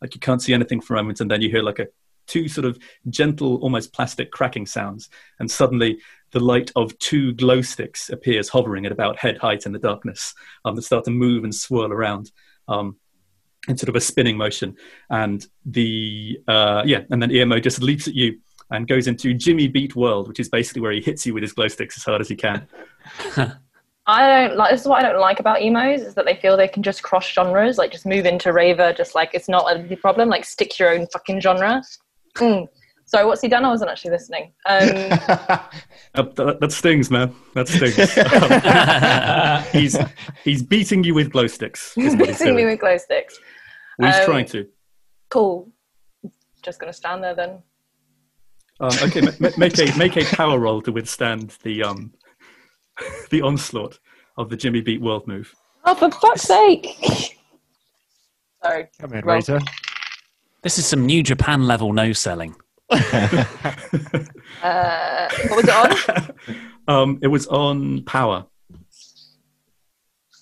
Like you can't see anything for moments, and then you hear like a two sort of gentle, almost plastic cracking sounds, and suddenly the light of two glow sticks appears hovering at about head height in the darkness. Um, they start to move and swirl around um, in sort of a spinning motion, and the uh, yeah, and then E M O just leaps at you and goes into Jimmy Beat World, which is basically where he hits you with his glow sticks as hard as he can. I don't like, this is what I don't like about emos, is that they feel they can just cross genres, like just move into raver, just like it's not a problem, like stick your own fucking genre. Mm. Sorry, what's he done? I wasn't actually listening. Um... that, that stings, man. That stings. um, he's he's beating you with glow sticks. He's beating me with glow sticks. Well, he's um, trying to. Cool. Just gonna stand there then. Um, okay, ma- make a make a power roll to withstand the um. the onslaught of the Jimmy Beat World move. Oh, for fuck's sake! Sorry. Come in, Rita. This is some New Japan level no-selling. uh, what was it on? Um, it was on power.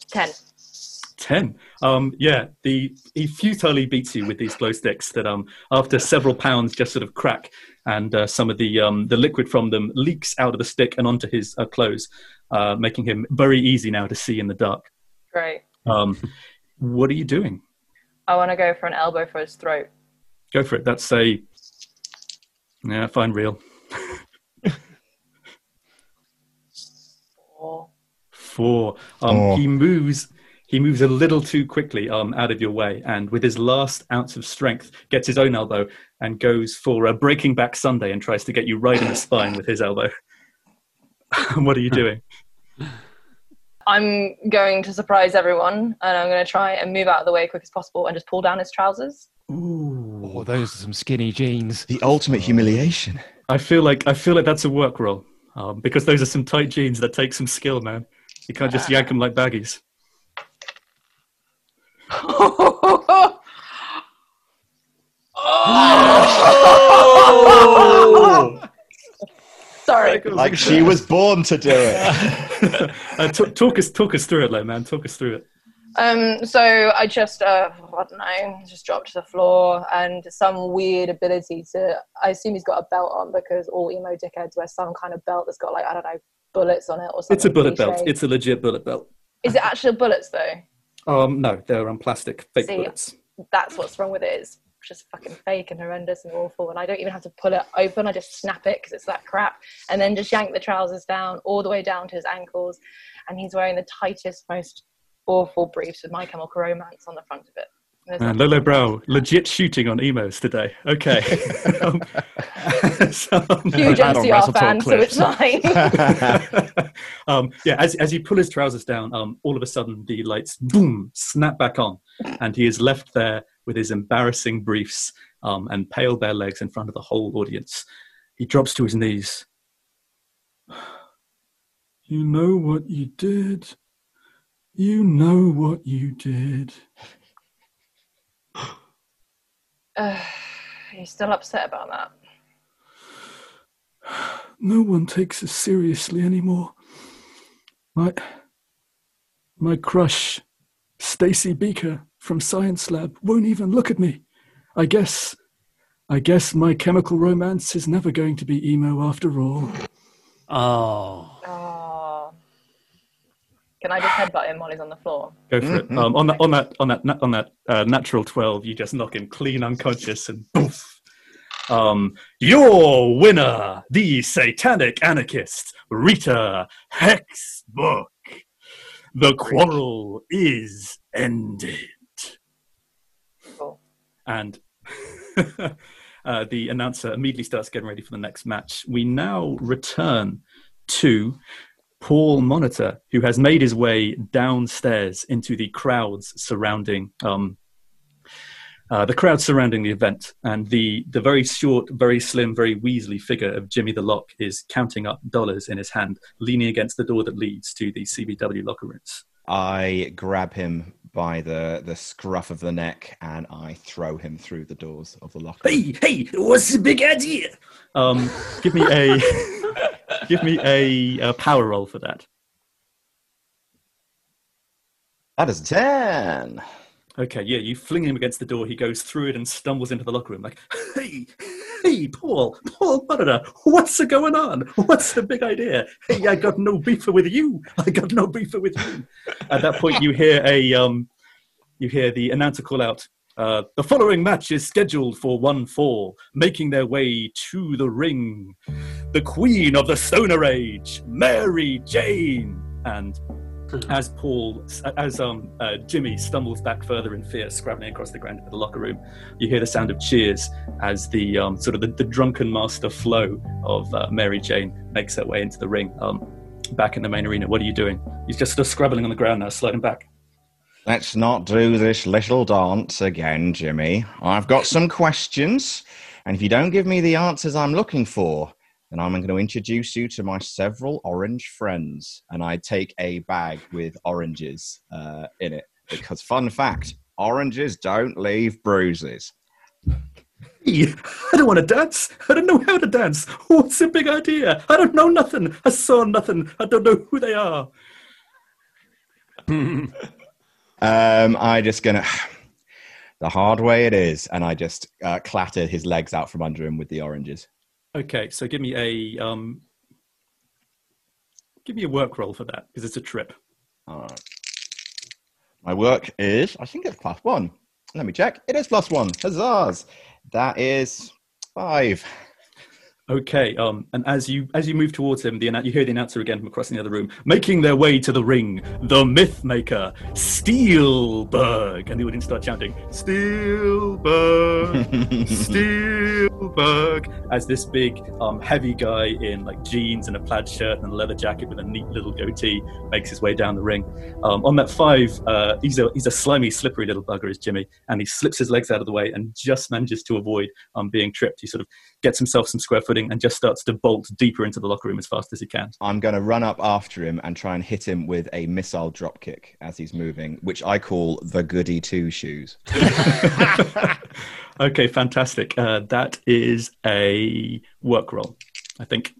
Ten. Ten. Um, yeah, the he futilely beats you with these glow sticks that, um, after several pounds, just sort of crack, and uh, some of the um, the liquid from them leaks out of the stick and onto his uh, clothes. Uh, making him very easy now to see in the dark. Great. Um, what are you doing? I want to go for an elbow for his throat. Go for it. That's a... Yeah, fine, real. Four. Four. Um, Four. He moves... He moves a little too quickly um, out of your way, and with his last ounce of strength, gets his own elbow and goes for a Breaking Back Sunday and tries to get you right in the spine with his elbow. What are you doing? I'm going to surprise everyone, and I'm going to try and move out of the way as quick as possible and just pull down his trousers. Ooh, oh, those are some skinny jeans. The ultimate humiliation. I feel like I feel like that's a work roll, um, because those are some tight jeans that take some skill, man. You can't just yank them like baggies. Oh! Sorry. Like she was born to do it. uh, t- talk us, talk us through it, though, man. Talk us through it. Um, so I just, uh, I don't know, just dropped to the floor, and some weird ability to, I assume he's got a belt on because all emo dickheads wear some kind of belt that's got, like, I don't know, bullets on it or something. It's a bullet belt. It's a legit bullet belt. Is it actual bullets though? Um, no, they're on plastic fake See, bullets. That's what's wrong with it. It's just fucking fake and horrendous and awful. And I don't even have to pull it open. I just snap it because it's that crap. And then just yank the trousers down all the way down to his ankles. And he's wearing the tightest, most awful briefs with My Chemical Romance on the front of it. Man, Lolo Brow, legit shooting on emos today. Okay. um, so, Huge N C R fan, so it's fine. um, yeah, as as you pull his trousers down, um, all of a sudden the lights, boom, snap back on. And he is left there with his embarrassing briefs um, and pale bare legs in front of the whole audience. He drops to his knees. You know what you did. You know what you did. Uh, you're still upset about that? No one takes us seriously anymore. My, my crush, Stacey Beaker from Science Lab, won't even look at me. I guess, I guess My Chemical Romance is never going to be emo after all. Oh. Oh. Can I just headbutt him while he's on the floor? Go for mm-hmm. it. Um, on that, on that, on that, on that uh, natural twelve, you just knock him clean unconscious, and poof. Um, your winner, the satanic anarchist, Rita Hexbook. The quarrel is ended. Cool. And uh, the announcer immediately starts getting ready for the next match. We now return to Paul Monitor, who has made his way downstairs into the crowds surrounding um, uh, the crowd surrounding the event, and the the very short, very slim, very weaselly figure of Jimmy the Lock is counting up dollars in his hand, leaning against the door that leads to the C B W locker rooms. I grab him by the, the scruff of the neck, and I throw him through the doors of the locker room. Hey, hey, what's the big idea? Um, give me a... Give me a, a power roll for that. That is ten. Okay, yeah, you fling him against the door. He goes through it and stumbles into the locker room like, hey, hey, Paul, Paul Monitor, what's going on? What's the big idea? Hey, I got no beefer with you. I got no beefer with you. At that point, you hear a, um, you hear the announcer call out, Uh, the following match is scheduled for one fall, making their way to the ring. The Queen of the Stoner Age, Mary Jane. And as Paul, as um, uh, Jimmy stumbles back further in fear, scrabbling across the ground of the locker room, you hear the sound of cheers as the um, sort of the, the drunken master flow of uh, Mary Jane makes her way into the ring. Um, back in the main arena, what are you doing? He's just sort of scrabbling on the ground now, sliding back. Let's not do this little dance again, Jimmy. I've got some questions, and if you don't give me the answers I'm looking for, then I'm going to introduce you to my several orange friends. And I take a bag with oranges uh, in it, because fun fact, oranges don't leave bruises. I don't want to dance. I don't know how to dance. What's the big idea? I don't know nothing. I saw nothing. I don't know who they are. Um, I just gonna, the hard way it is, and I just uh, clatter his legs out from under him with the oranges. Okay, so give me a, um, give me a work roll for that, because it's a trip. All right. My work is, I think it's plus one. Let me check. It is plus one. Huzzahs. That is five. Okay, um, and as you as you move towards him, the you hear the announcer again from across the other room, making their way to the ring, the Mythmaker, Steelberg, and the audience start chanting, Steelberg, Steelberg, as this big, um, heavy guy in like jeans and a plaid shirt and a leather jacket with a neat little goatee makes his way down the ring. Um, on that five, uh, he's a he's a slimy, slippery little bugger, is Jimmy, and he slips his legs out of the way and just manages to avoid um being tripped. He sort of gets himself some square footing and just starts to bolt deeper into the locker room as fast as he can. I'm going to run up after him and try and hit him with a missile drop kick as he's moving, which I call the goody two shoes. Okay, fantastic. Uh, that is a work roll, I think.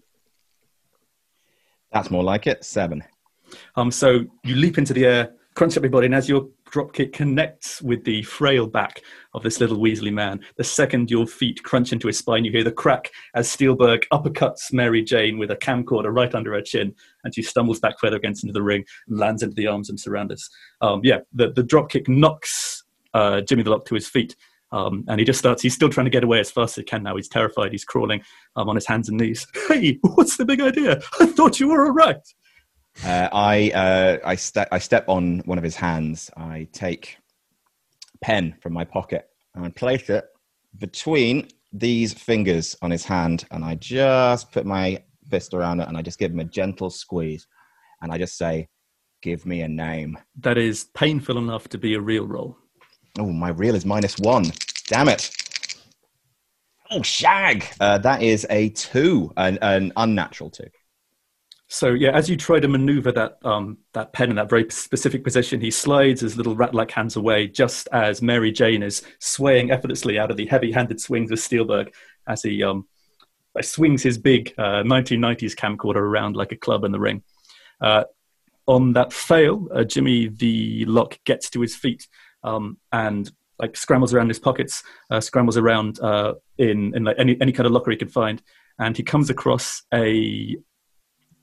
That's more like it. Seven. Um, so you leap into the air, crunch up your body, and as your dropkick connects with the frail back of this little Weasley man, the second your feet crunch into his spine, you hear the crack as Steelberg uppercuts Mary Jane with a camcorder right under her chin, and she stumbles back further against into the ring, lands into the arms and surrenders. Um, yeah, the, the dropkick knocks uh, Jimmy the Lock to his feet, um, and he just starts, he's still trying to get away as fast as he can now. He's terrified, he's crawling um, on his hands and knees. Hey, what's the big idea? I thought you were all right. Uh, I uh, I, ste- I step on one of his hands. I take a pen from my pocket and I place it between these fingers on his hand, and I just put my fist around it and I just give him a gentle squeeze and I just say, give me a name. That is painful enough to be a real roll. Oh, my reel is minus one. Damn it. Oh, shag. Uh, that is a two, an, an unnatural two. So, yeah, as you try to maneuver that um, that pen in that very specific position, he slides his little rat-like hands away just as Mary Jane is swaying effortlessly out of the heavy-handed swings of Steelberg as he um, swings his big uh, nineteen nineties camcorder around like a club in the ring. Uh, on that fail, uh, Jimmy the Lock gets to his feet um, and like scrambles around his pockets, uh, scrambles around uh, in, in like, any, any kind of locker he can find, and he comes across a...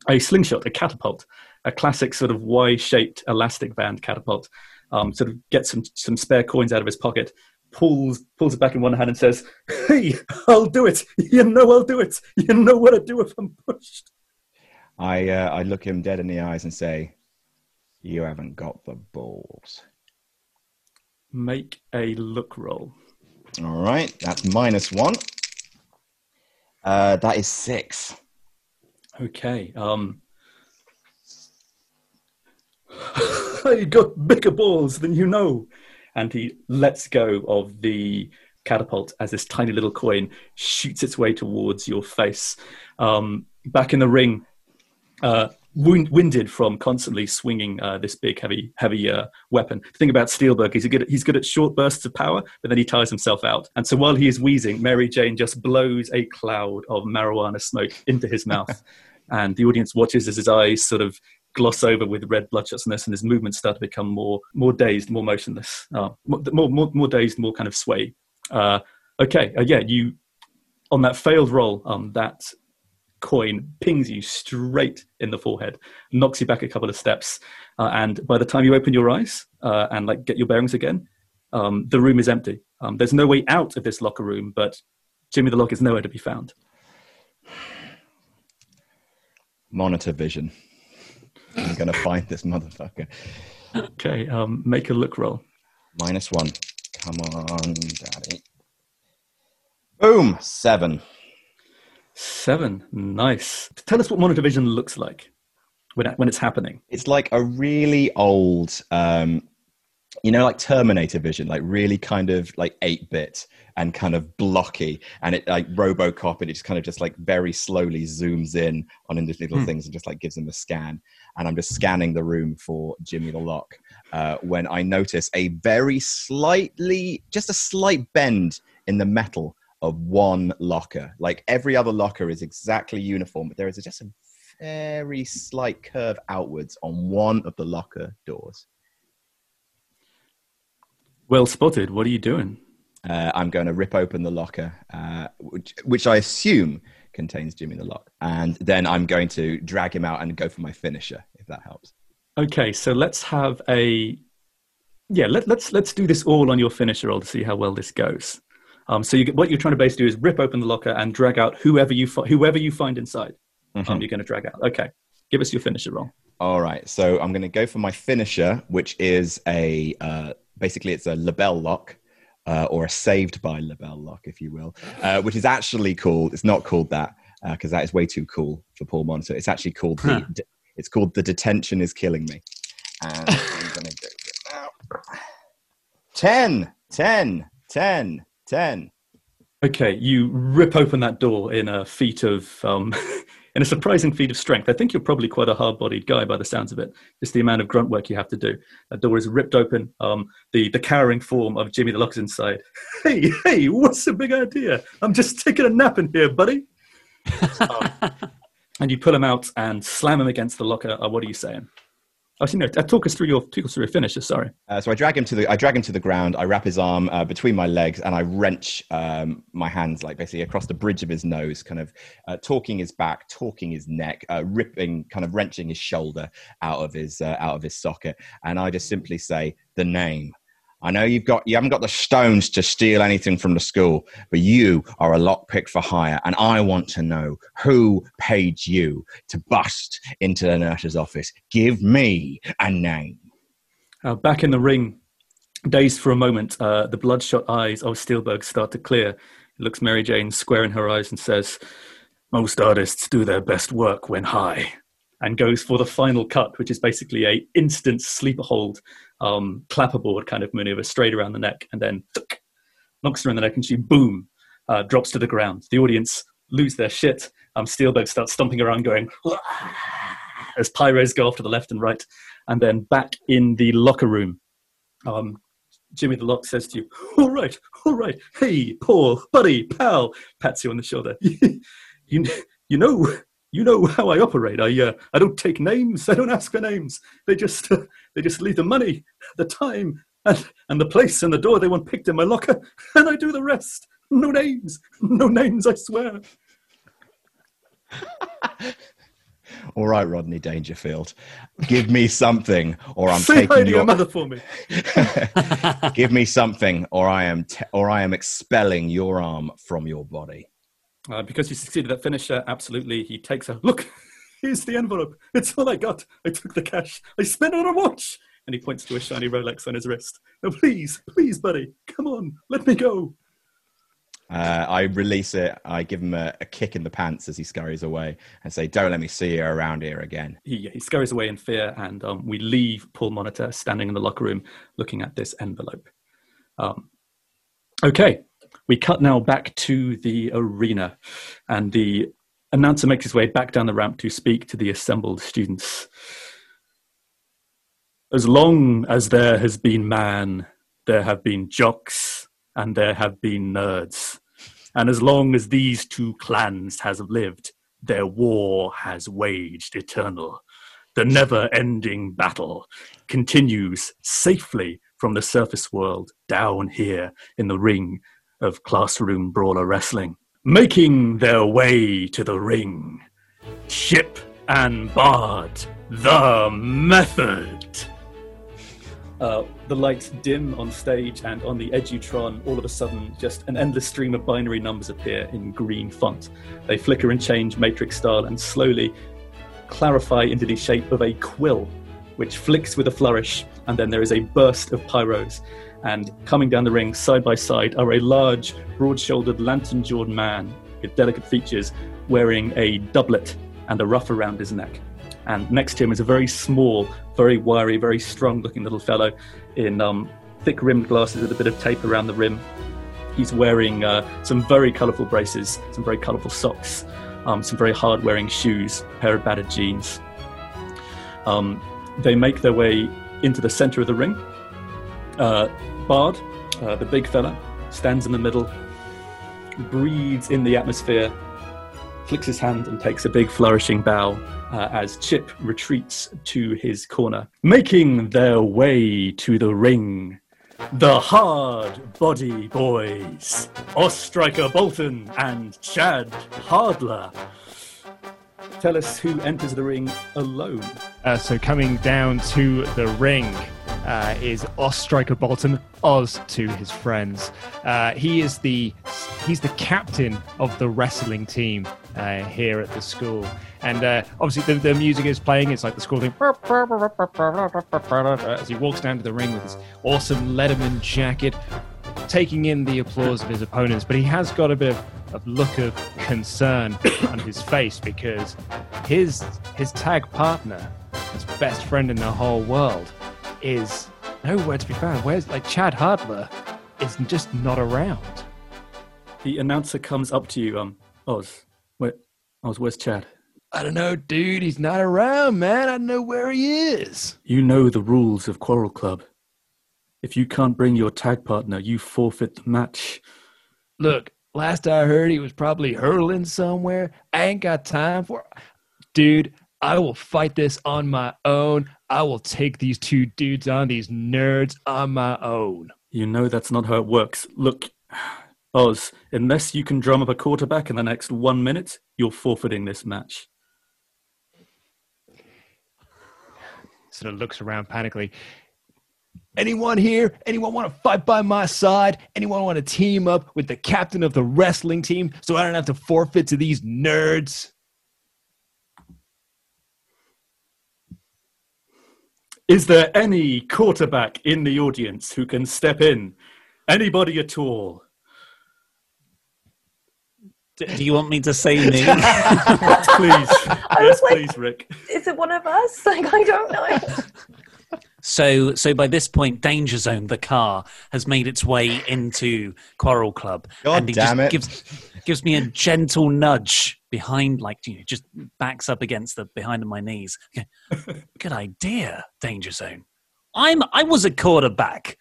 a slingshot, a catapult, a classic sort of Y-shaped elastic band catapult. Um, sort of gets some, some spare coins out of his pocket, pulls pulls it back in one hand and says, hey, I'll do it. You know I'll do it. You know what I do if I'm pushed. I uh, I look him dead in the eyes and say, you haven't got the balls. Make a look roll. All right, that's minus one. Uh, that is six. Okay. Um, I got bigger balls than you know. And he lets go of the catapult as this tiny little coin shoots its way towards your face. Um, back in the ring, uh, wound, winded from constantly swinging uh, this big, heavy, heavy uh, weapon. The thing about Steelberg is he's good, at, he's good at short bursts of power, but then he tires himself out. And so while he is wheezing, Mary Jane just blows a cloud of marijuana smoke into his mouth. And the audience watches as his eyes sort of gloss over with red bloodshotness, and his movements start to become more, more dazed, more motionless, uh, more, more, more dazed, more kind of sway. Uh, okay, uh, yeah, you on that failed roll, um, that coin pings you straight in the forehead, knocks you back a couple of steps, uh, and by the time you open your eyes uh, and like get your bearings again, um, the room is empty. Um, there's no way out of this locker room, but Jimmy the Lock is nowhere to be found. Monitor vision. I'm going to find this motherfucker. Okay, um, make a look roll. Minus one. Come on, daddy. Boom! Seven. Seven. Nice. Tell us what monitor vision looks like when when it's happening. It's like a really old, um, you know, like Terminator vision, like really kind of like eight-bit and kind of blocky, and it like RoboCop, and it just kind of just like very slowly zooms in on individual mm. things and just like gives them a scan. And I'm just scanning the room for Jimmy the Lock uh, when I notice a very slightly, just a slight bend in the metal of one locker. Like every other locker is exactly uniform, but there is just a very slight curve outwards on one of the locker doors. Well spotted. What are you doing? Uh, I'm going to rip open the locker, uh, which, which I assume contains Jimmy the Lock. And then I'm going to drag him out and go for my finisher, if that helps. Okay, so let's have a... Yeah, let, let's let's do this all on your finisher roll to see how well this goes. Um, so you, what you're trying to basically do is rip open the locker and drag out whoever you, fi- whoever you find inside. Mm-hmm. Um, you're going to drag out. Okay, give us your finisher roll. All right, so I'm going to go for my finisher, which is a... Uh, basically, it's a Lebel Lock. Uh, or a saved by Lebel Lock, if you will, uh, which is actually called, it's not called that, because uh, that is way too cool for Paul Monitor. It's actually called, huh. the, de- it's called The Detention Is Killing Me. And I'm going to go now. ten, ten, ten, ten. Okay, you rip open that door in a feat of, um, in a surprising feat of strength. I think you're probably quite a hard-bodied guy by the sounds of it, just the amount of grunt work you have to do. That door is ripped open. Um, the, the cowering form of Jimmy the Lock is inside. Hey, hey, what's the big idea? I'm just taking a nap in here, buddy. um, and you pull him out and slam him against the locker. Uh, what are you saying? I see. No, talk us through your talk us through your finisher. Sorry. Uh, so I drag him to the I drag him to the ground. I wrap his arm uh, between my legs, and I wrench um, my hands like basically across the bridge of his nose, kind of uh, torquing his back, torquing his neck, uh, ripping, kind of wrenching his shoulder out of his uh, out of his socket. And I just simply say the name. I know you've got you haven't got the stones to steal anything from the school, but you are a lockpick for hire, and I want to know who paid you to bust into the nurse's office. Give me a name. Uh, back in the ring, dazed for a moment, uh, the bloodshot eyes of Steelberg start to clear. He looks Mary Jane square in her eyes and says, "Most artists do their best work when high," and goes for the final cut, which is basically a instant sleeper hold, um, clapperboard kind of maneuver, straight around the neck, and then tuk, knocks her in the neck, and she, boom, uh, drops to the ground. The audience lose their shit. Um, Steelberg starts stomping around going, wah! As pyros go off to the left and right, and then back in the locker room. Um, Jimmy the Lock says to you, all right, all right, hey, Paul, buddy, pal, pats you on the shoulder. you, you know... You know how I operate. I uh, I don't take names. I don't ask for names. They just uh, they just leave the money, the time, and, and the place and the door they want picked in my locker, and I do the rest. No names. No names, I swear. All right, Rodney Dangerfield. Give me something, or I'm Say taking hi to your... your mother for me. Give me something, or I am te- or I am expelling your arm from your body. Uh, because you succeeded at finisher, absolutely, he takes her. Look, here's the envelope. It's all I got. I took the cash. I spent on a watch. And he points to a shiny Rolex on his wrist. Now, please, please, buddy, come on, let me go. Uh, I release it. I give him a, a kick in the pants as he scurries away and say, don't let me see you around here again. He, he scurries away in fear, and um, we leave Paul Monitor standing in the locker room looking at this envelope. Um, okay. We cut now back to the arena, and the announcer makes his way back down the ramp to speak to the assembled students. As long as there has been man, there have been jocks, and there have been nerds. And as long as these two clans has lived, their war has waged eternal. The never-ending battle continues safely from the surface world down here in the ring of Classroom Brawler Wrestling. Making their way to the ring, Chip and Bard, the Method. Uh, the lights dim on stage, and on the Edutron, all of a sudden, just an endless stream of binary numbers appear in green font. They flicker and change matrix style and slowly clarify into the shape of a quill, which flicks with a flourish, and then there is a burst of pyros. And coming down the ring, side by side, are a large, broad-shouldered, lantern-jawed man with delicate features, wearing a doublet and a ruff around his neck. And next to him is a very small, very wiry, very strong-looking little fellow in um, thick-rimmed glasses with a bit of tape around the rim. He's wearing uh, some very colourful braces, some very colourful socks, um, some very hard-wearing shoes, a pair of battered jeans. Um, they make their way into the centre of the ring. Uh, Bard, uh, the big fella, stands in the middle, breathes in the atmosphere, flicks his hand and takes a big flourishing bow uh, as Chip retreats to his corner. Making their way to the ring, the Hard Body Boys, Ostriker Bolton and Chad Hardler. Tell us who enters the ring alone. Uh, so coming down to the ring... Uh, is Ostriker Bolton, Oz to his friends. Uh, he is the he's the captain of the wrestling team uh, here at the school, and uh, obviously the, the music is playing. It's like the school thing as he walks down to the ring with his awesome Letterman jacket, taking in the applause of his opponents. But he has got a bit of, of look of concern on his face because his his tag partner, his best friend in the whole world, is nowhere to be found. Where's like Chad Hardler is just not around. The announcer comes up to you, um, Oz. Where, Oz, where's Chad? I don't know, dude. He's not around, man. I don't know where he is. You know the rules of Quarrel Club. If you can't bring your tag partner, you forfeit the match. Look, last I heard, he was probably hurling somewhere. I ain't got time for it. Dude, I will fight this on my own. I will take these two dudes on, these nerds, on my own. You know that's not how it works. Look, Oz, unless you can drum up a quarterback in the next one minute, you're forfeiting this match. Sort of looks around panically. Anyone here? Anyone want to fight by my side? Anyone want to team up with the captain of the wrestling team so I don't have to forfeit to these nerds? Is there any quarterback in the audience who can step in? Anybody at all? Do, do you want me to say me? Yes, please. Yes, like, please, Rick. Is it one of us? Like, I don't know. So so by this point, Danger Zone, the car, has made its way into Quarrel Club. God and he damn just it. Gives, gives me a gentle nudge behind, like, you know, just backs up against the behind of my knees. Good idea, Danger Zone. I'm, I was a quarterback.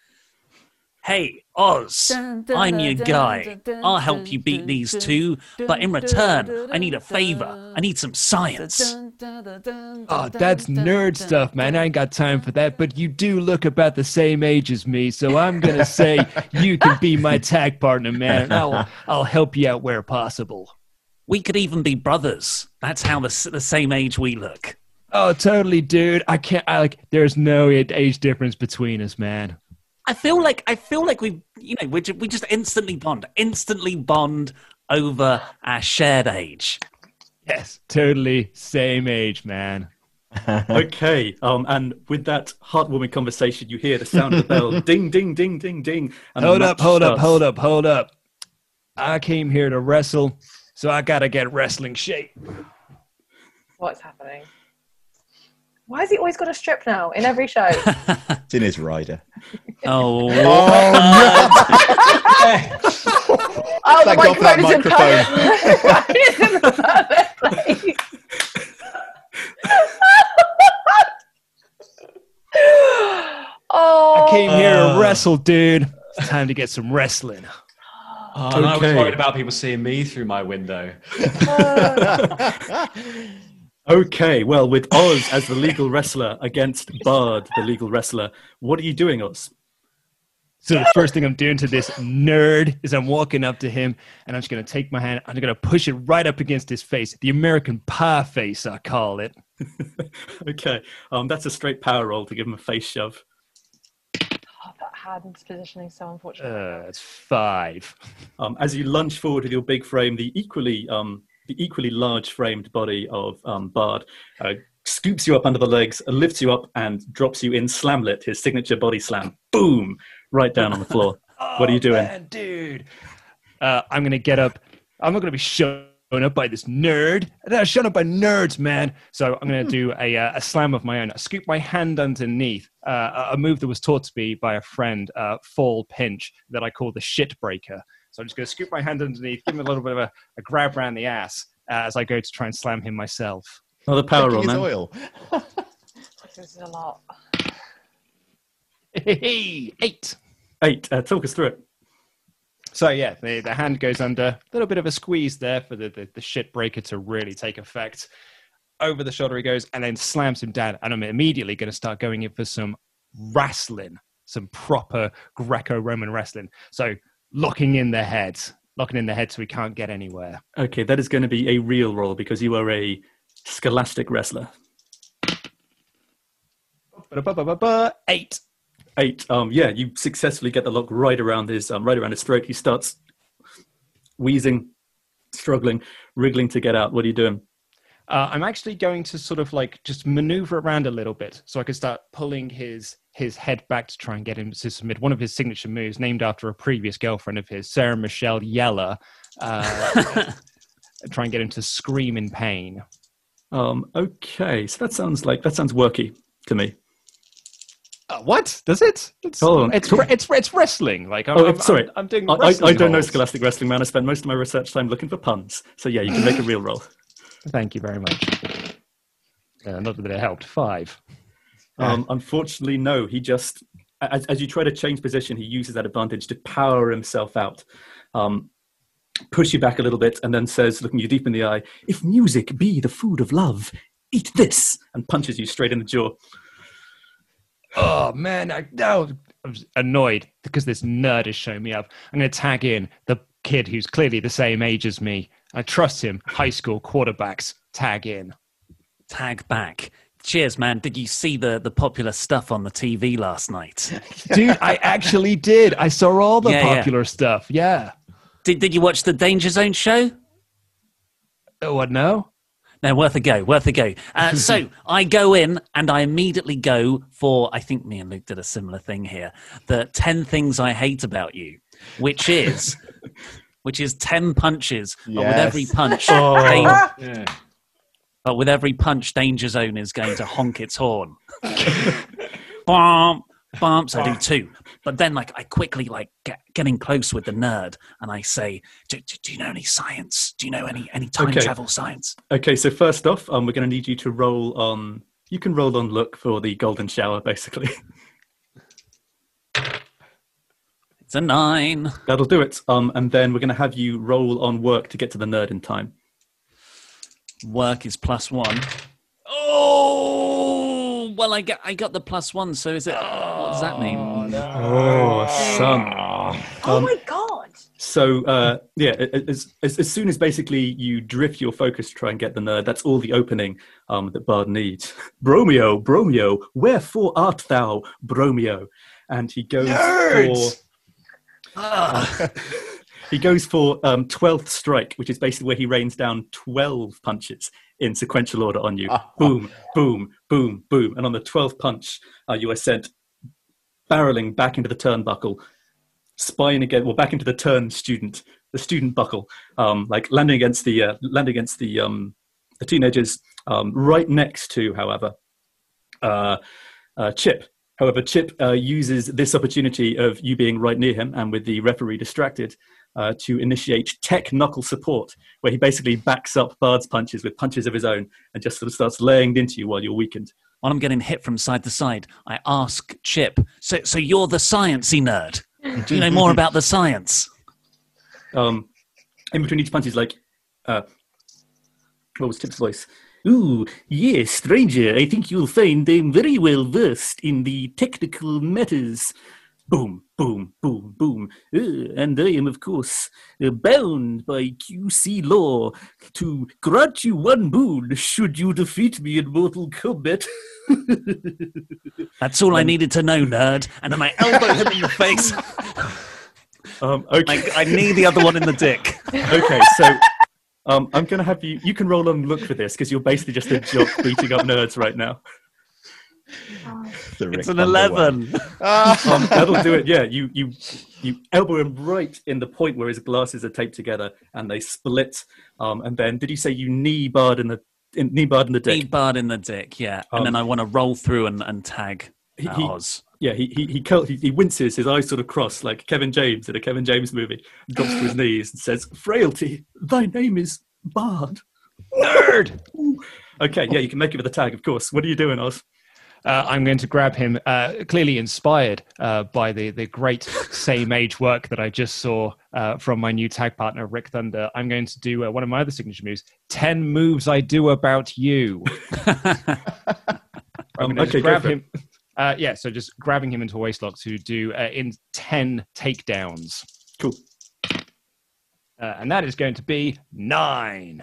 Hey, Oz, I'm your guy. I'll help you beat these two, but in return, I need a favor. I need some science. Oh, that's nerd stuff, man. I ain't got time for that, but you do look about the same age as me, so I'm going to say you can be my tag partner, man, and I'll, I'll help you out where possible. We could even be brothers. That's how the, the same age we look. Oh, totally, dude. I can't, I like, there's no age difference between us, man. I feel like I feel like we, you know, we we just instantly bond, instantly bond over our shared age. Yes, totally same age, man. Okay, um, and with that heartwarming conversation, you hear the sound of the bell, ding, ding, ding, ding, ding. And hold up, hold starts. up, hold up, hold up. I came here to wrestle, so I gotta get wrestling shape. What's happening? Why has he always got a strip now in every show? It's in his rider. Oh, oh no! Oh, the microphone is in the perfect place. Oh! I came here to wrestle, dude. It's time to get some wrestling. Oh, okay. And I was worried about people seeing me through my window. Okay, well, with Oz as the legal wrestler against Bard, the legal wrestler, what are you doing, Oz? So the first thing I'm doing to this nerd is I'm walking up to him, and I'm just going to take my hand, I'm going to push it right up against his face, the American Pie face, I call it. Okay, um, that's a straight power roll to give him a face shove. Oh, that hand's positioning so unfortunate. Uh, it's five. Um, as you lunge forward with your big frame, the equally... Um, the equally large-framed body of um, Bard uh, scoops you up under the legs, lifts you up, and drops you in Slamlet, his signature body slam. Boom! Right down on the floor. Oh, what are you doing? Man, dude. Uh, I'm going to get up. I'm not going to be shown up by this nerd. I'm not shown up by nerds, man. So I'm going to do a, uh, a slam of my own. I scoop my hand underneath, uh, a move that was taught to me by a friend, uh, Fall Pinch, that I call the shit breaker. So I'm just going to scoop my hand underneath, give him a little bit of a, a grab around the ass uh, as I go to try and slam him myself. Another power roll, man. Oil. This is a lot. Hey, eight. Eight. Uh, talk us through it. So, yeah, the, the hand goes under. A little bit of a squeeze there for the, the, the shit breaker to really take effect. Over the shoulder he goes and then slams him down. And I'm immediately going to start going in for some wrestling, some proper Greco-Roman wrestling. So... Locking in their heads. Locking in their heads so we can't get anywhere. Okay, that is going to be a real roll because you are a scholastic wrestler. Eight. Eight. Um, yeah, you successfully get the lock right around his um, right around his throat. He starts wheezing, struggling, wriggling to get out. What are you doing? Uh, I'm actually going to sort of like just maneuver around a little bit so I can start pulling his his head back to try and get him to submit one of his signature moves named after a previous girlfriend of his, Sarah Michelle Yeller, uh, try and get him to scream in pain. Um, okay, so that sounds like, that sounds worky to me. Uh, what? Does it? It's, Hold on. It's, it's, it's wrestling. Like, I'm, oh, I'm, sorry. I'm, I'm doing wrestling I, I, I don't know scholastic wrestling, man. I spend most of my research time looking for puns. So yeah, you can make a real roll. Thank you very much. Uh, not that it helped. Five. Um, unfortunately, no. He just, as, as you try to change position, he uses that advantage to power himself out, um, push you back a little bit, and then says, looking you deep in the eye, "If music be the food of love, eat this," and punches you straight in the jaw. Oh, man. I, I was annoyed because this nerd has shown me up. I'm going to tag in the kid who's clearly the same age as me. I trust him. High school quarterbacks. Tag in. Tag back. Cheers, man. Did you see the, the popular stuff on the T V last night? Dude, I actually did. I saw all the yeah, popular yeah. stuff. Yeah. Did Did you watch the Danger Zone show? Oh, what, no? No, worth a go, worth a go. Uh, so I go in and I immediately go for, I think me and Luke did a similar thing here, the ten things I hate about you, which is which is ten punches. Yes. But with every punch, oh, they, yeah. but with every punch, Danger Zone is going to honk its horn. Bump, bump. So I do two. But then like I quickly like get, getting close with the nerd and I say, do, do, do you know any science? Do you know any, any time okay. travel science? Okay, so first off, um, we're going to need you to roll on, you can roll on look for the golden shower, basically. It's a nine. That'll do it. Um, and then we're going to have you roll on work to get to the nerd in time. Work is plus one. Oh, well, I get, I got the plus one, so is it, oh, what does that mean? No. Oh, son. Um, oh, my God. So, uh, yeah, as, as, as soon as basically you drift your focus to try and get the nerd, that's all the opening um, that Bard needs. Bromeo, Bromeo, wherefore art thou, Bromeo? And he goes Nerds! for... Uh, he goes for um, twelfth strike, which is basically where he rains down twelve punches in sequential order on you. Uh-huh. Boom, boom, boom, boom. And on the twelfth punch, uh, you are sent... barreling back into the turnbuckle, spine again, well, back into the turn student, the student buckle, um, like landing against the uh, landing against the um, the teenagers. Um, right next to, however, uh, uh, Chip. However, Chip uh, uses this opportunity of you being right near him and with the referee distracted uh, to initiate tech knuckle support, where he basically backs up Bard's punches with punches of his own and just sort of starts laying into you while you're weakened. While I'm getting hit from side to side, I ask Chip, so so you're the sciencey nerd. Do you know more about the science? Um, in between each punch, he's like, uh, what was Chip's voice? "Ooh, yes, stranger, I think you'll find I'm very well versed in the technical matters. Boom, boom, boom, boom. Uh, and I am, of course, uh, bound by Q C law to grant you one boon should you defeat me in mortal combat." That's all um, I needed to know, nerd. And then I elbow him in the face. Um, okay. I, I need the other one in the dick. Okay, so... Um, I'm going to have you... You can roll and look for this, because you're basically just a jock beating up nerds right now. It's an eleven. um, that'll do it, yeah. You, you you elbow him right in the point where his glasses are taped together, and they split. Um, and then, did you say you knee barred in the in, knee barred in the dick? Knee barred in the dick, yeah. Um, and then I want to roll through and, and tag uh, he, Oz. Yeah, he he, he he he winces, his eyes sort of cross, like Kevin James in a Kevin James movie, drops to his knees and says, "Frailty, thy name is Bard." Nerd! Okay, yeah, you can make it with a tag, of course. What are you doing, Oz? Uh, I'm going to grab him, uh, clearly inspired uh, by the, the great same-age work that I just saw uh, from my new tag partner, Rick Thunder. I'm going to do uh, one of my other signature moves, ten moves I do about you. I'm going to um, okay, grab go him... It. Uh, yeah, so just grabbing him into a waist lock to do uh, in ten takedowns. Cool. Uh, and that is going to be nine.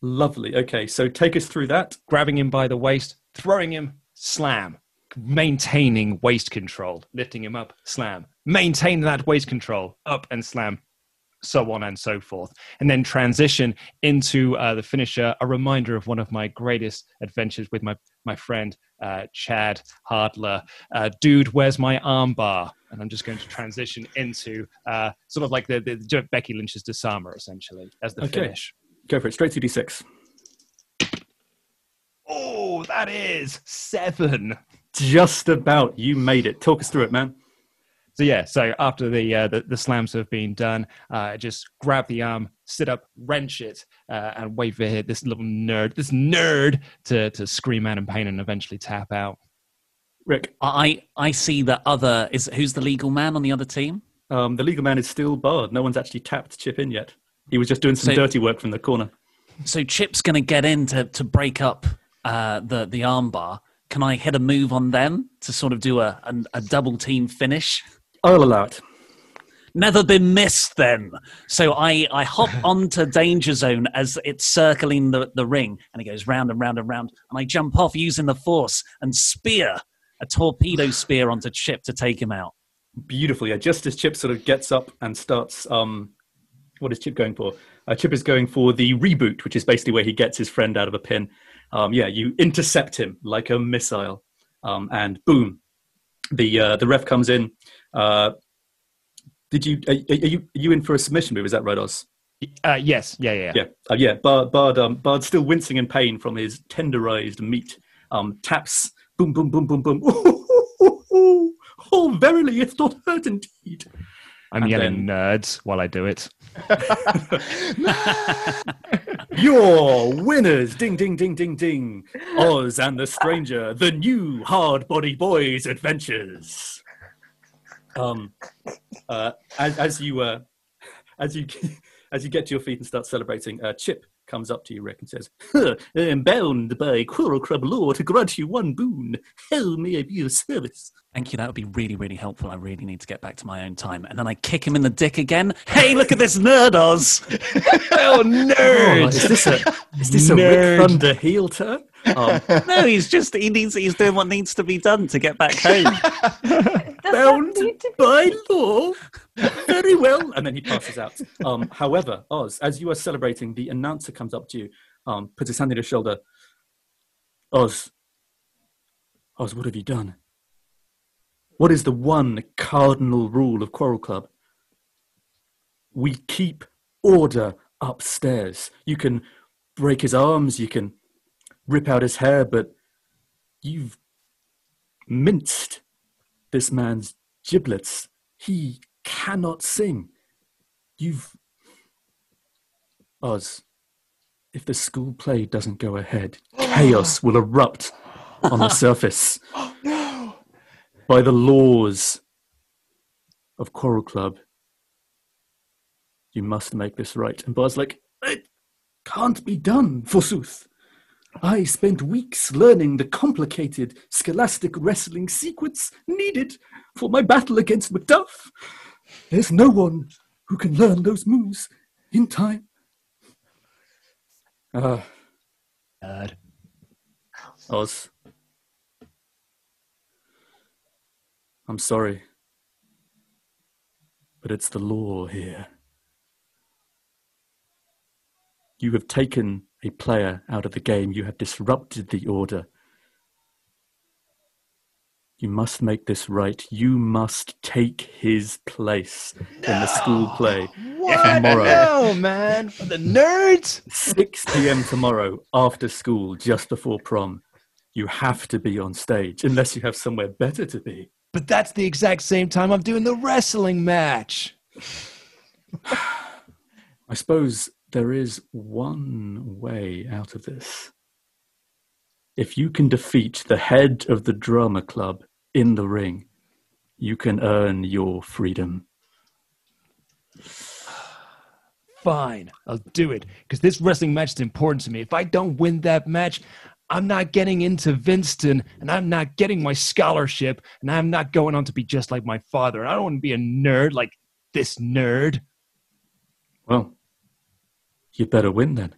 Lovely. Okay, so take us through that. Grabbing him by the waist, throwing him, slam. Maintaining waist control. Lifting him up, slam. Maintain that waist control, up and slam. So on and so forth. And then transition into uh, the finisher, a reminder of one of my greatest adventures with my, my friend, uh, Chad Hardler. Uh, Dude, where's my armbar? And I'm just going to transition into uh, sort of like the, the, the Becky Lynch's disarmer, essentially, as the okay. finish. Go for it. Straight to D six. Oh, that is seven. Just about. You made it. Talk us through it, man. So yeah, so after the uh, the, the slams have been done, uh, just grab the arm, sit up, wrench it, uh, and wait for this little nerd, this nerd to to scream out in pain and eventually tap out. Rick, I I see the other is who's the legal man on the other team? Um, the legal man is still barred. No one's actually tapped Chip in yet. He was just doing some so, dirty work from the corner. So Chip's going to get in to to break up uh, the the armbar. Can I hit a move on them to sort of do a, a a double team finish? I'll allow it. Never been missed then. So I, I hop onto Danger Zone as it's circling the, the ring, and it goes round and round and round, and I jump off using the force and spear, a torpedo spear onto Chip to take him out. Beautiful, yeah. Just as Chip sort of gets up and starts... Um, what is Chip going for? Uh, Chip is going for the reboot, which is basically where he gets his friend out of a pin. Um, yeah, you intercept him like a missile, um, and boom, the uh, the ref comes in. Uh, did you are, are you are you in for a submission move? Is that right, Oz? Uh, yes. Yeah. Yeah. Yeah. Uh, yeah. Bard Bard um, Bard still wincing in pain from his tenderized meat. Um, taps. Boom. Boom. Boom. Boom. Boom. Ooh, ooh, ooh, ooh. Oh, verily, it's not hurt indeed. I'm and yelling then... nerds while I do it. Your winners, ding, ding, ding, ding, ding. Oz and the Stranger, the new Hard Body Boys adventures. Um, uh, as, as you uh, as you as you get to your feet and start celebrating, uh, Chip comes up to you, Rick, and says, huh, I am bound by Quarrel Club law to grant you one boon. How may I be of service? Thank you, that would be really, really helpful. I really need to get back to my own time. And then I kick him in the dick again. Hey, look at this nerd, Oz! Oh, nerd! Oh, is this a, is this a Rick Thunder heel turn? Um, no, he's just, he needs, he's doing what needs to be done to get back home. Bound by law. Very well. And then he passes out. Um, however, Oz, as you are celebrating, the announcer comes up to you, um, puts his hand on your shoulder. Oz, Oz, what have you done? What is the one cardinal rule of Quarrel Club? We keep order upstairs. You can break his arms, you can rip out his hair, but you've minced this man's giblets. He cannot sing. You've... Oz, if the school play doesn't go ahead, chaos will erupt on the surface. By the laws of Quarrel Club, you must make this right. And Bard's like, it can't be done, forsooth. I spent weeks learning the complicated scholastic wrestling sequence needed for my battle against Macduff. There's no one who can learn those moves in time. Ah, uh, Oz, I'm sorry, but it's the law here. You have taken a player out of the game. You have disrupted the order. You must make this right. You must take his place no. in the school play what? Tomorrow. No, man. For the nerds. six p.m. tomorrow after school, just before prom. You have to be on stage unless you have somewhere better to be. But that's the exact same time I'm doing the wrestling match. I suppose... there is one way out of this. If you can defeat the head of the drama club in the ring, you can earn your freedom. Fine, I'll do it, because this wrestling match is important to me. If I don't win that match, I'm not getting into Vinston, and I'm not getting my scholarship, and I'm not going on to be just like my father. I don't want to be a nerd like this nerd. Well... you better win then.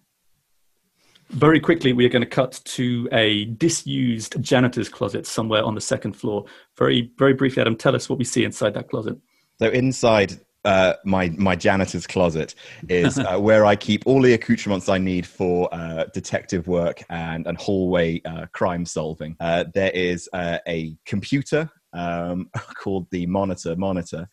Very quickly, we are going to cut to a disused janitor's closet somewhere on the second floor. Very, very briefly, Adam, tell us what we see inside that closet. So inside uh, my my janitor's closet is uh, where I keep all the accoutrements I need for uh, detective work and, and hallway uh, crime solving. Uh, there is uh, a computer um, called the Monitor Monitor.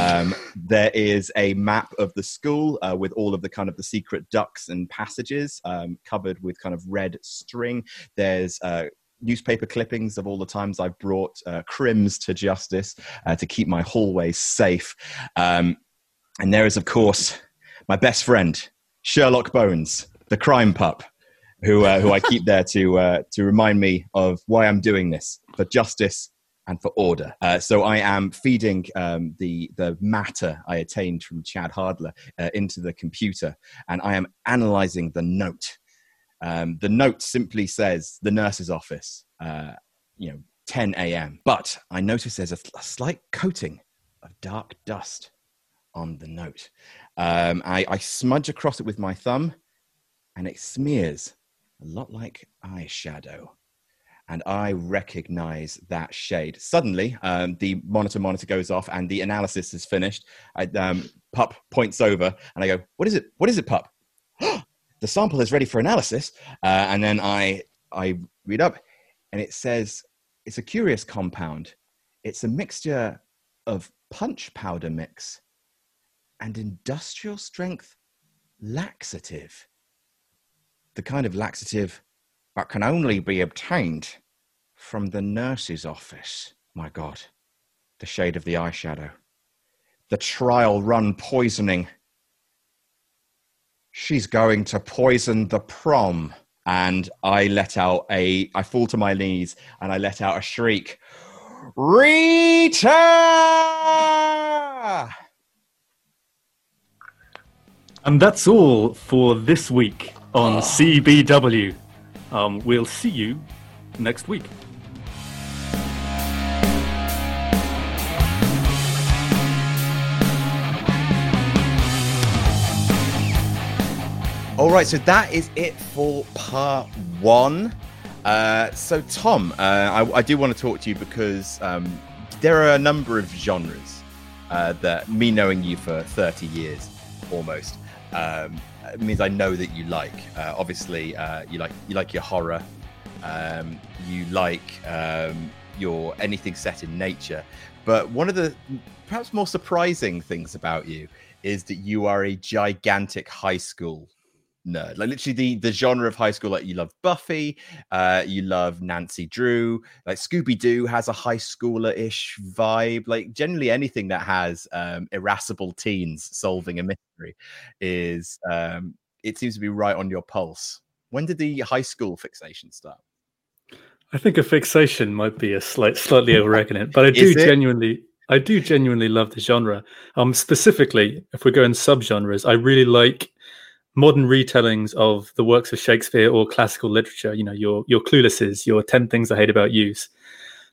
Um, there is a map of the school uh, with all of the kind of the secret ducts and passages um, covered with kind of red string. There's uh, newspaper clippings of all the times I've brought uh, crims to justice uh, to keep my hallways safe. Um, and there is, of course, my best friend, Sherlock Bones, the crime pup, who uh, who I keep there to uh, to remind me of why I'm doing this, for justice and for order. Uh, so I am feeding um, the the matter I attained from Chad Hardler uh, into the computer, and I am analysing the note. Um, the note simply says, the nurse's office, uh, you know, ten a.m. But I notice there's a, a slight coating of dark dust on the note. Um, I, I smudge across it with my thumb, and it smears a lot like eyeshadow. And I recognize that shade. Suddenly, um, the monitor monitor goes off and the analysis is finished. I, um, Pup points over and I go, what is it? What is it, Pup? The sample is ready for analysis. Uh, and then I I read up and it says, it's a curious compound. It's a mixture of punch powder mix and industrial strength laxative. The kind of laxative that can only be obtained from the nurse's office. My God, the shade of the eyeshadow. The trial run poisoning. She's going to poison the prom. And I let out a, I fall to my knees and I let out a shriek. Rita! And that's all for this week on oh. C B W. Um, we'll see you next week. All right, so that is it for part one. Uh, so, Tom, uh, I, I do want to talk to you because um, there are a number of genres uh, that, me knowing you for thirty years almost, um, means I know that you like. Uh, obviously, uh, you like you like your horror. Um, you like um, your anything set in nature. But one of the perhaps more surprising things about you is that you are a gigantic high school nerd. Like literally the the genre of high school, like you love Buffy, uh you love Nancy Drew, like Scooby-Doo has a high schooler-ish vibe. Like generally anything that has um irascible teens solving a mystery is um it seems to be right on your pulse. When did the high school fixation start? I think a fixation might be a slight slightly overreaching it, but I do genuinely I do genuinely love the genre. Um specifically if we're going subgenres, I really like modern retellings of the works of Shakespeare or classical literature, you know, your your Cluelesses, your ten Things I Hate About You's.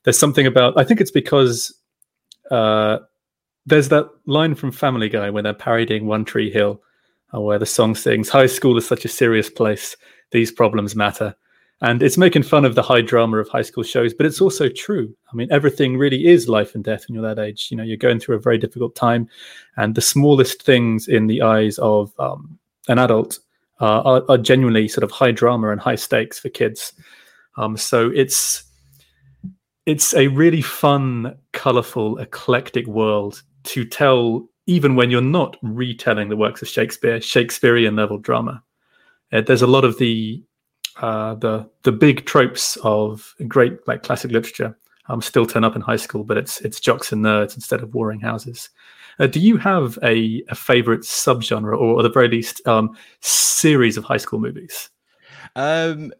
There's something about, I think it's because uh, there's that line from Family Guy where they're parodying One Tree Hill, where the song sings, high school is such a serious place, these problems matter. And it's making fun of the high drama of high school shows, but it's also true. I mean, everything really is life and death when you're that age. You know, you're going through a very difficult time, and the smallest things in the eyes of um, an adult uh, are, are genuinely sort of high drama and high stakes for kids. Um, so it's it's a really fun, colourful, eclectic world to tell, even when you're not retelling the works of Shakespeare, Shakespearean level drama. Uh, there's a lot of the uh, the the big tropes of great like classic literature um, still turn up in high school, but it's it's jocks and nerds instead of warring houses. Uh, do you have a, a favorite subgenre, or at the very least, um, series of high school movies? Um,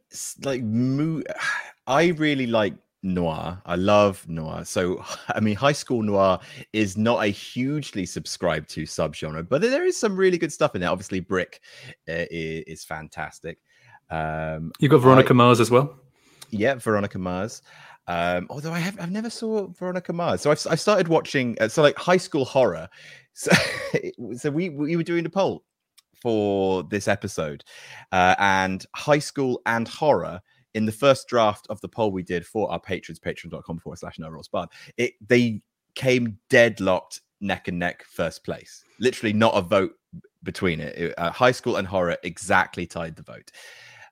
like, mo- I really like noir. I love noir. So, I mean, high school noir is not a hugely subscribed to subgenre, but there is some really good stuff in there. Obviously, Brick uh, is, is fantastic. Um, You've got Veronica I, Mars as well. Yeah, Veronica Mars. Um, although I have, I've never saw Veronica Mars. So I've, I started watching, uh, so like high school horror. So, so we, we were doing a poll for this episode uh, and high school and horror in the first draft of the poll we did for our patrons, patreon.com forward slash no rolls barred. It, they came deadlocked neck and neck first place, literally not a vote between it. it uh, high school and horror exactly tied the vote,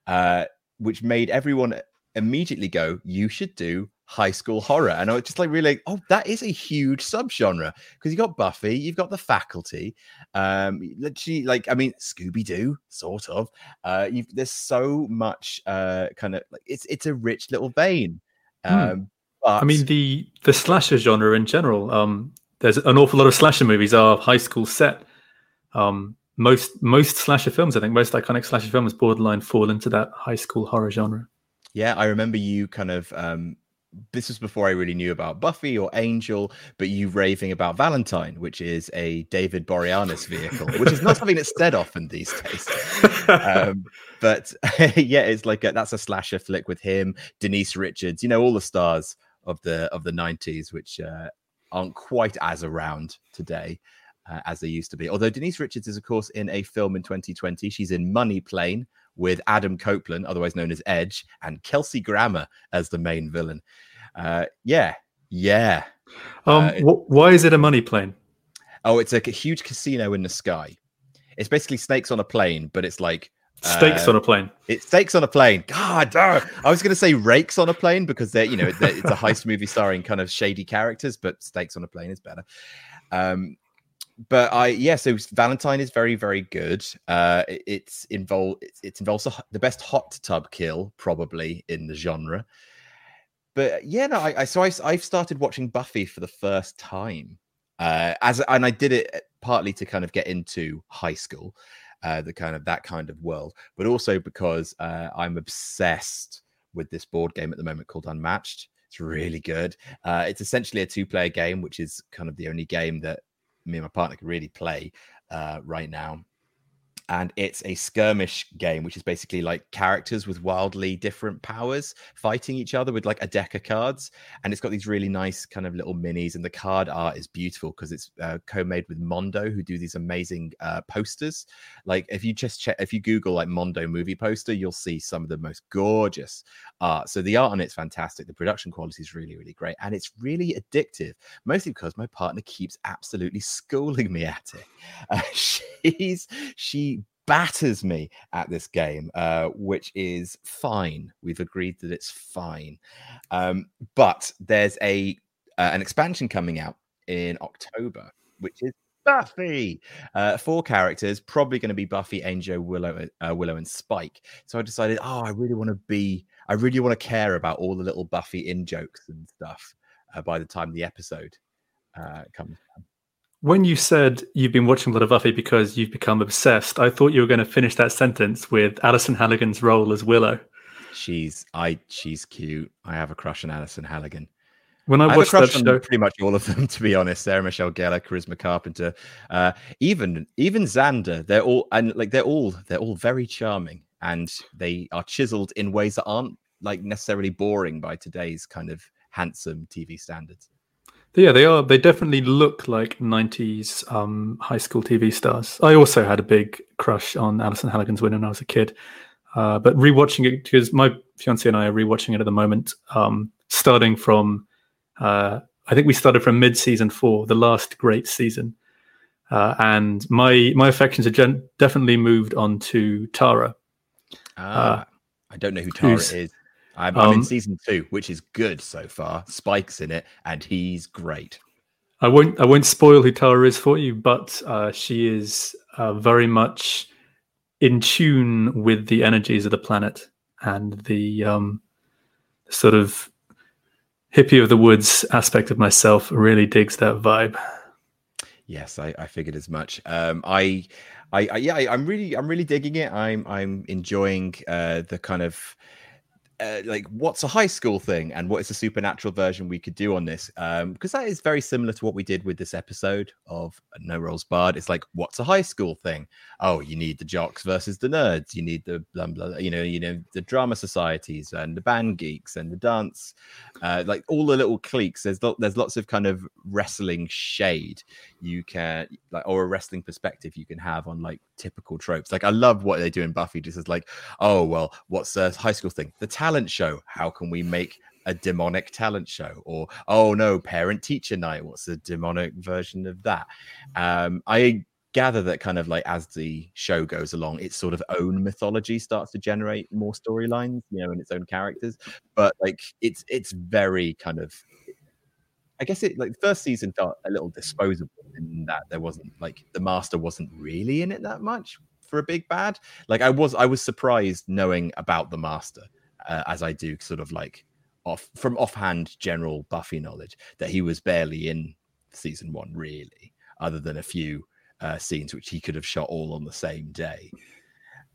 uh, which made everyone immediately go, you should do high school horror. And I was just like, really, oh, that is a huge subgenre, because you got Buffy, you've got The Faculty, um, literally, like, I mean, Scooby-Doo, sort of. Uh, you've, there's so much uh, kind of like it's it's a rich little vein. Um, mm. but... I mean, the the slasher genre in general. Um, there's an awful lot of slasher movies are high school set. Um, most most slasher films, I think, most iconic slasher films borderline fall into that high school horror genre. Yeah, I remember you kind of. Um, This was before I really knew about Buffy or Angel, but you raving about Valentine, which is a David Boreanaz vehicle, which is not something that's said often these days. Um, but yeah, it's like a, that's a slasher flick with him, Denise Richards, you know, all the stars of the of the nineties, which uh, aren't quite as around today uh, as they used to be. Although Denise Richards is, of course, in a film in twenty twenty. She's in Money Plane with Adam Copeland, otherwise known as Edge, and Kelsey Grammer as the main villain. Uh, yeah, yeah. Um, uh, wh- why is it a money plane? Oh, it's like a huge casino in the sky. It's basically snakes on a plane, but it's like... Stakes uh, on a plane. It's stakes on a plane. God, oh, I was going to say rakes on a plane because they're, you know, they're, it's a heist movie starring kind of shady characters, but stakes on a plane is better. Um But I yeah, so Valentine is very, very good. Uh, it's involved. It's, it's involves a, the best hot tub kill probably in the genre. But yeah, no, I, I so I I've started watching Buffy for the first time, uh, as and I did it partly to kind of get into high school, uh, the kind of that kind of world, but also because uh, I'm obsessed with this board game at the moment called Unmatched. It's really good. Uh, it's essentially a two-player game, which is kind of the only game that me and my partner can really play uh, right now. And it's a skirmish game, which is basically like characters with wildly different powers fighting each other with like a deck of cards. And it's got these really nice kind of little minis. And the card art is beautiful because it's uh, co-made with Mondo, who do these amazing uh, posters. Like if you just check, if you Google like Mondo movie poster, you'll see some of the most gorgeous art. So the art on it's fantastic. The production quality is really, really great. And it's really addictive, mostly because my partner keeps absolutely schooling me at it. Uh, she's, she, batters me at this game, uh, which is fine. We've agreed that it's fine. Um, but there's a uh, an expansion coming out in October, which is Buffy. Uh, four characters, probably going to be Buffy, Angel, Willow, uh, Willow, and Spike. So I decided, oh, I really want to be, I really want to care about all the little Buffy in jokes and stuff uh, by the time the episode uh, comes down. When you said you've been watching a lot of Buffy because you've become obsessed, I thought you were going to finish that sentence with Alison Halligan's role as Willow. She's I she's cute. I have a crush on Alison Halligan. When I, I watched that show, pretty much all of them, to be honest. Sarah Michelle Gellar, Charisma Carpenter, uh, even even Xander. They're all and like they're all they're all very charming, and they are chiseled in ways that aren't like necessarily boring by today's kind of handsome T V standards. Yeah, they are. They definitely look like nineties um, high school T V stars. I also had a big crush on Alison Halligan's Win when I was a kid. Uh, but rewatching it, because my fiancé and I are rewatching it at the moment, um, starting from, uh, I think we started from mid-season four, the last great season. Uh, and my my affections have gen- definitely moved on to Tara. Ah, uh, I don't know who Tara is. I'm, I'm um, in season two, which is good so far. Spike's in it, and he's great. I won't. I won't spoil who Tara is for you, but uh, she is uh, very much in tune with the energies of the planet and the um, sort of hippie of the woods aspect of myself. Really digs that vibe. Yes, I, I figured as much. Um, I, I, I, yeah, I, I'm really, I'm really digging it. I'm, I'm enjoying uh, the kind of. Uh, like what's a high school thing and what is a supernatural version we could do on this, um because that is very similar to what we did with this episode of No Rolls Barred. It's like, what's a high school thing? Oh, you need the jocks versus the nerds, you need the blah, blah, you know you know the drama societies and the band geeks and the dance, uh like all the little cliques. There's, lo- there's lots of kind of wrestling shade you can like, or a wrestling perspective you can have on like typical tropes. Like I love what they do in Buffy, just as like, oh well, what's a high school thing? The talent show. How can we make a demonic talent show? Or oh no, parent teacher night, what's the demonic version of that? um I gather that kind of like as the show goes along, its sort of own mythology starts to generate more storylines, you know, and its own characters. But like it's it's very kind of, I guess it like the first season felt a little disposable in that there wasn't like the master wasn't really in it that much for a big bad. Like I was I was surprised knowing about the master uh, as I do sort of like off from offhand general Buffy knowledge that he was barely in season one really, other than a few uh, scenes which he could have shot all on the same day.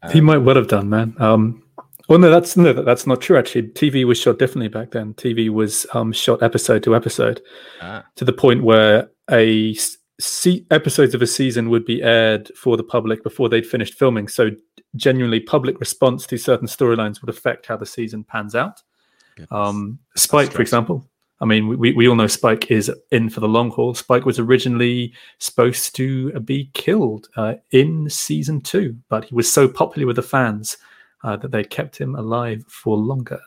Um, he might well have done, man. Um, well, no, that's no, that's not true. Actually, T V was shot differently back then. T V was um, shot episode to episode, ah. to the point where a se- episodes of a season would be aired for the public before they'd finished filming. So, genuinely, public response to certain storylines would affect how the season pans out. Um, Spike, for example. I mean, we, we all know Spike is in for the long haul. Spike was originally supposed to be killed uh, in season two, but he was so popular with the fans uh, that they kept him alive for longer.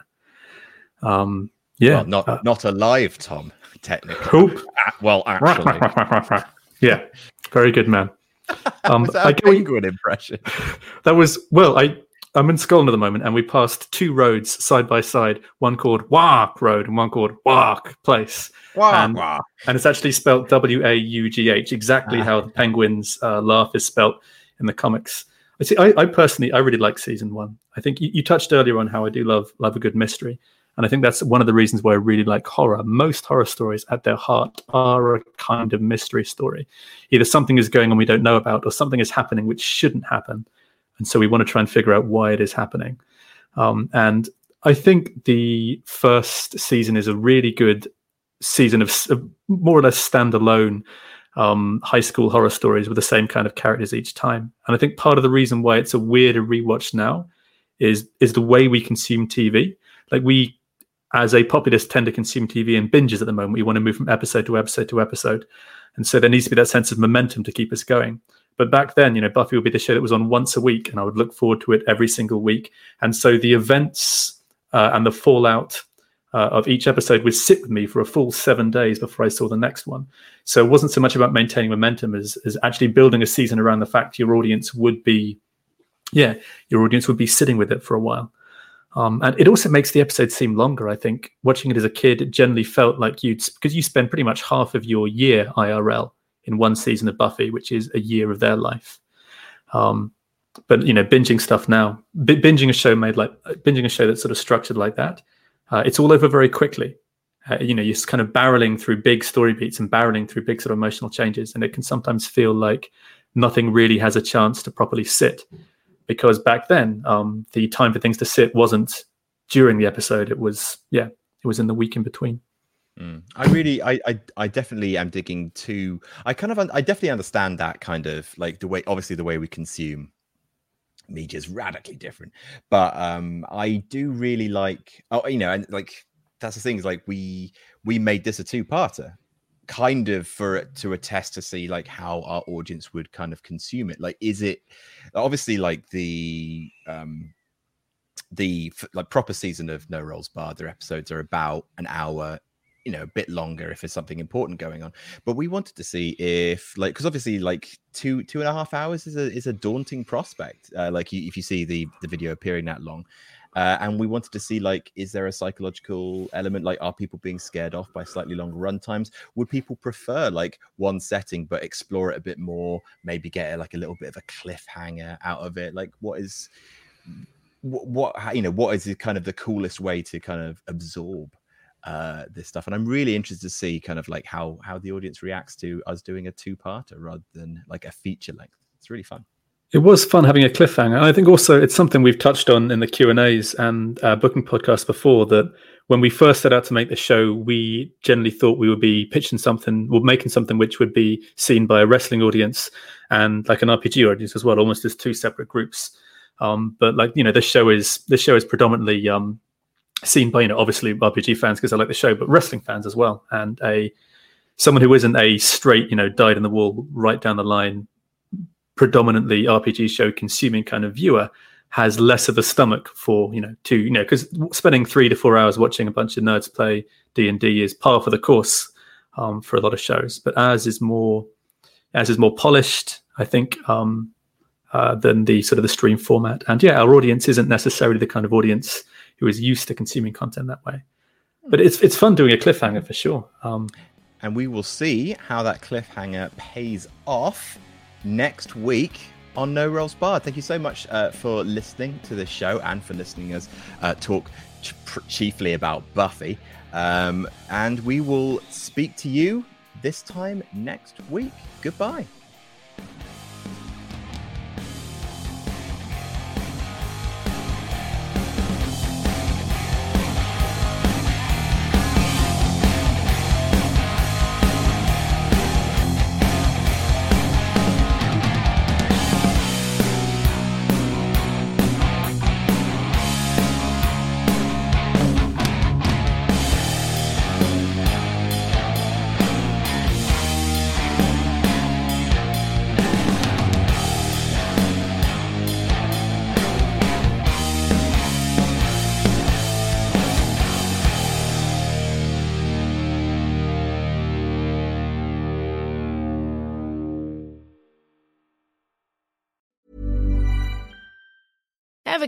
Um, yeah, well, not uh, not alive, Tom. Technically, well, actually, yeah, very good, man. Um, was that I get a penguin impression. That was well, I. I'm in Scotland at the moment, and we passed two roads side by side, one called Wark Road and one called Wark Place. Wark, and, Wark. And it's actually spelled W A U G H, exactly how the penguin's uh, laugh is spelt in the comics. I see. I, I personally, I really like season one. I think you, you touched earlier on how I do love love a good mystery, and I think that's one of the reasons why I really like horror. Most horror stories at their heart are a kind of mystery story. Either something is going on we don't know about, or something is happening which shouldn't happen. And so we want to try and figure out why it is happening. Um, and I think the first season is a really good season of, of more or less standalone um, high school horror stories with the same kind of characters each time. And I think part of the reason why it's a weirder rewatch now is is the way we consume T V. Like we, as a populace, tend to consume T V in binges at the moment. We want to move from episode to episode to episode. And so there needs to be that sense of momentum to keep us going. But back then, you know, Buffy would be the show that was on once a week, and I would look forward to it every single week. And so the events uh, and the fallout uh, of each episode would sit with me for a full seven days before I saw the next one. So it wasn't so much about maintaining momentum as, as actually building a season around the fact your audience would be, yeah, your audience would be sitting with it for a while. Um, and it also makes the episodes seem longer, I think. Watching it as a kid, it generally felt like you'd, because you spend pretty much half of your year I R L. In one season of Buffy, which is a year of their life. Um, but, you know, binging stuff now, b- binging a show made like binging a show that's sort of structured like that. Uh, it's all over very quickly. Uh, you know, you're kind of barreling through big story beats and barreling through big sort of emotional changes. And it can sometimes feel like nothing really has a chance to properly sit, because back then um, the time for things to sit wasn't during the episode. It was, yeah, it was in the week in between. Mm. I really, I, I, I definitely am digging to. I kind of, I definitely understand that kind of like the way, obviously, the way we consume media is radically different. But um, I do really like, oh, you know, and like that's the thing is like we we made this a two-parter, kind of for it to a test to see like how our audience would kind of consume it. Like, is it obviously like the um. the like proper season of No Rolls Barred? Their episodes are about an hour. You know, a bit longer if there's something important going on. But we wanted to see if, like, because obviously, like two two and a half hours is a is a daunting prospect. Uh, like, you, if you see the the video appearing that long, uh, and we wanted to see, like, is there a psychological element? Like, are people being scared off by slightly longer run times? Would people prefer like one setting but explore it a bit more? Maybe get like a little bit of a cliffhanger out of it. Like, what is what, what you know? What is the, kind of the coolest way to kind of absorb Uh, this stuff? And I'm really interested to see kind of like how how the audience reacts to us doing a two-parter rather than like a feature length. It's really fun. It was fun having a cliffhanger. I think also it's something we've touched on in the Q and A's and uh, booking podcasts before, that when we first set out to make the show, we generally thought we would be pitching something or making something which would be seen by a wrestling audience and like an R P G audience as well, almost as two separate groups. Um, but like, you know, this show is this show is predominantly um seen by, you know, obviously R P G fans because I like the show, but wrestling fans as well, and a someone who isn't a straight, you know, died in the wall right down the line predominantly R P G show consuming kind of viewer has less of a stomach for, you know, to, you know, because spending three to four hours watching a bunch of nerds play D and D is par for the course um for a lot of shows. But ours is more as is more polished, I think, um, uh, than the sort of the stream format. And yeah, our audience isn't necessarily the kind of audience who is used to consuming content that way. But it's it's fun doing a cliffhanger for sure. Um, and we will see how that cliffhanger pays off next week on No Rolls Barred. Thank you so much uh, for listening to this show and for listening us uh, talk ch- chiefly about Buffy. Um, and we will speak to you this time next week. Goodbye. Ever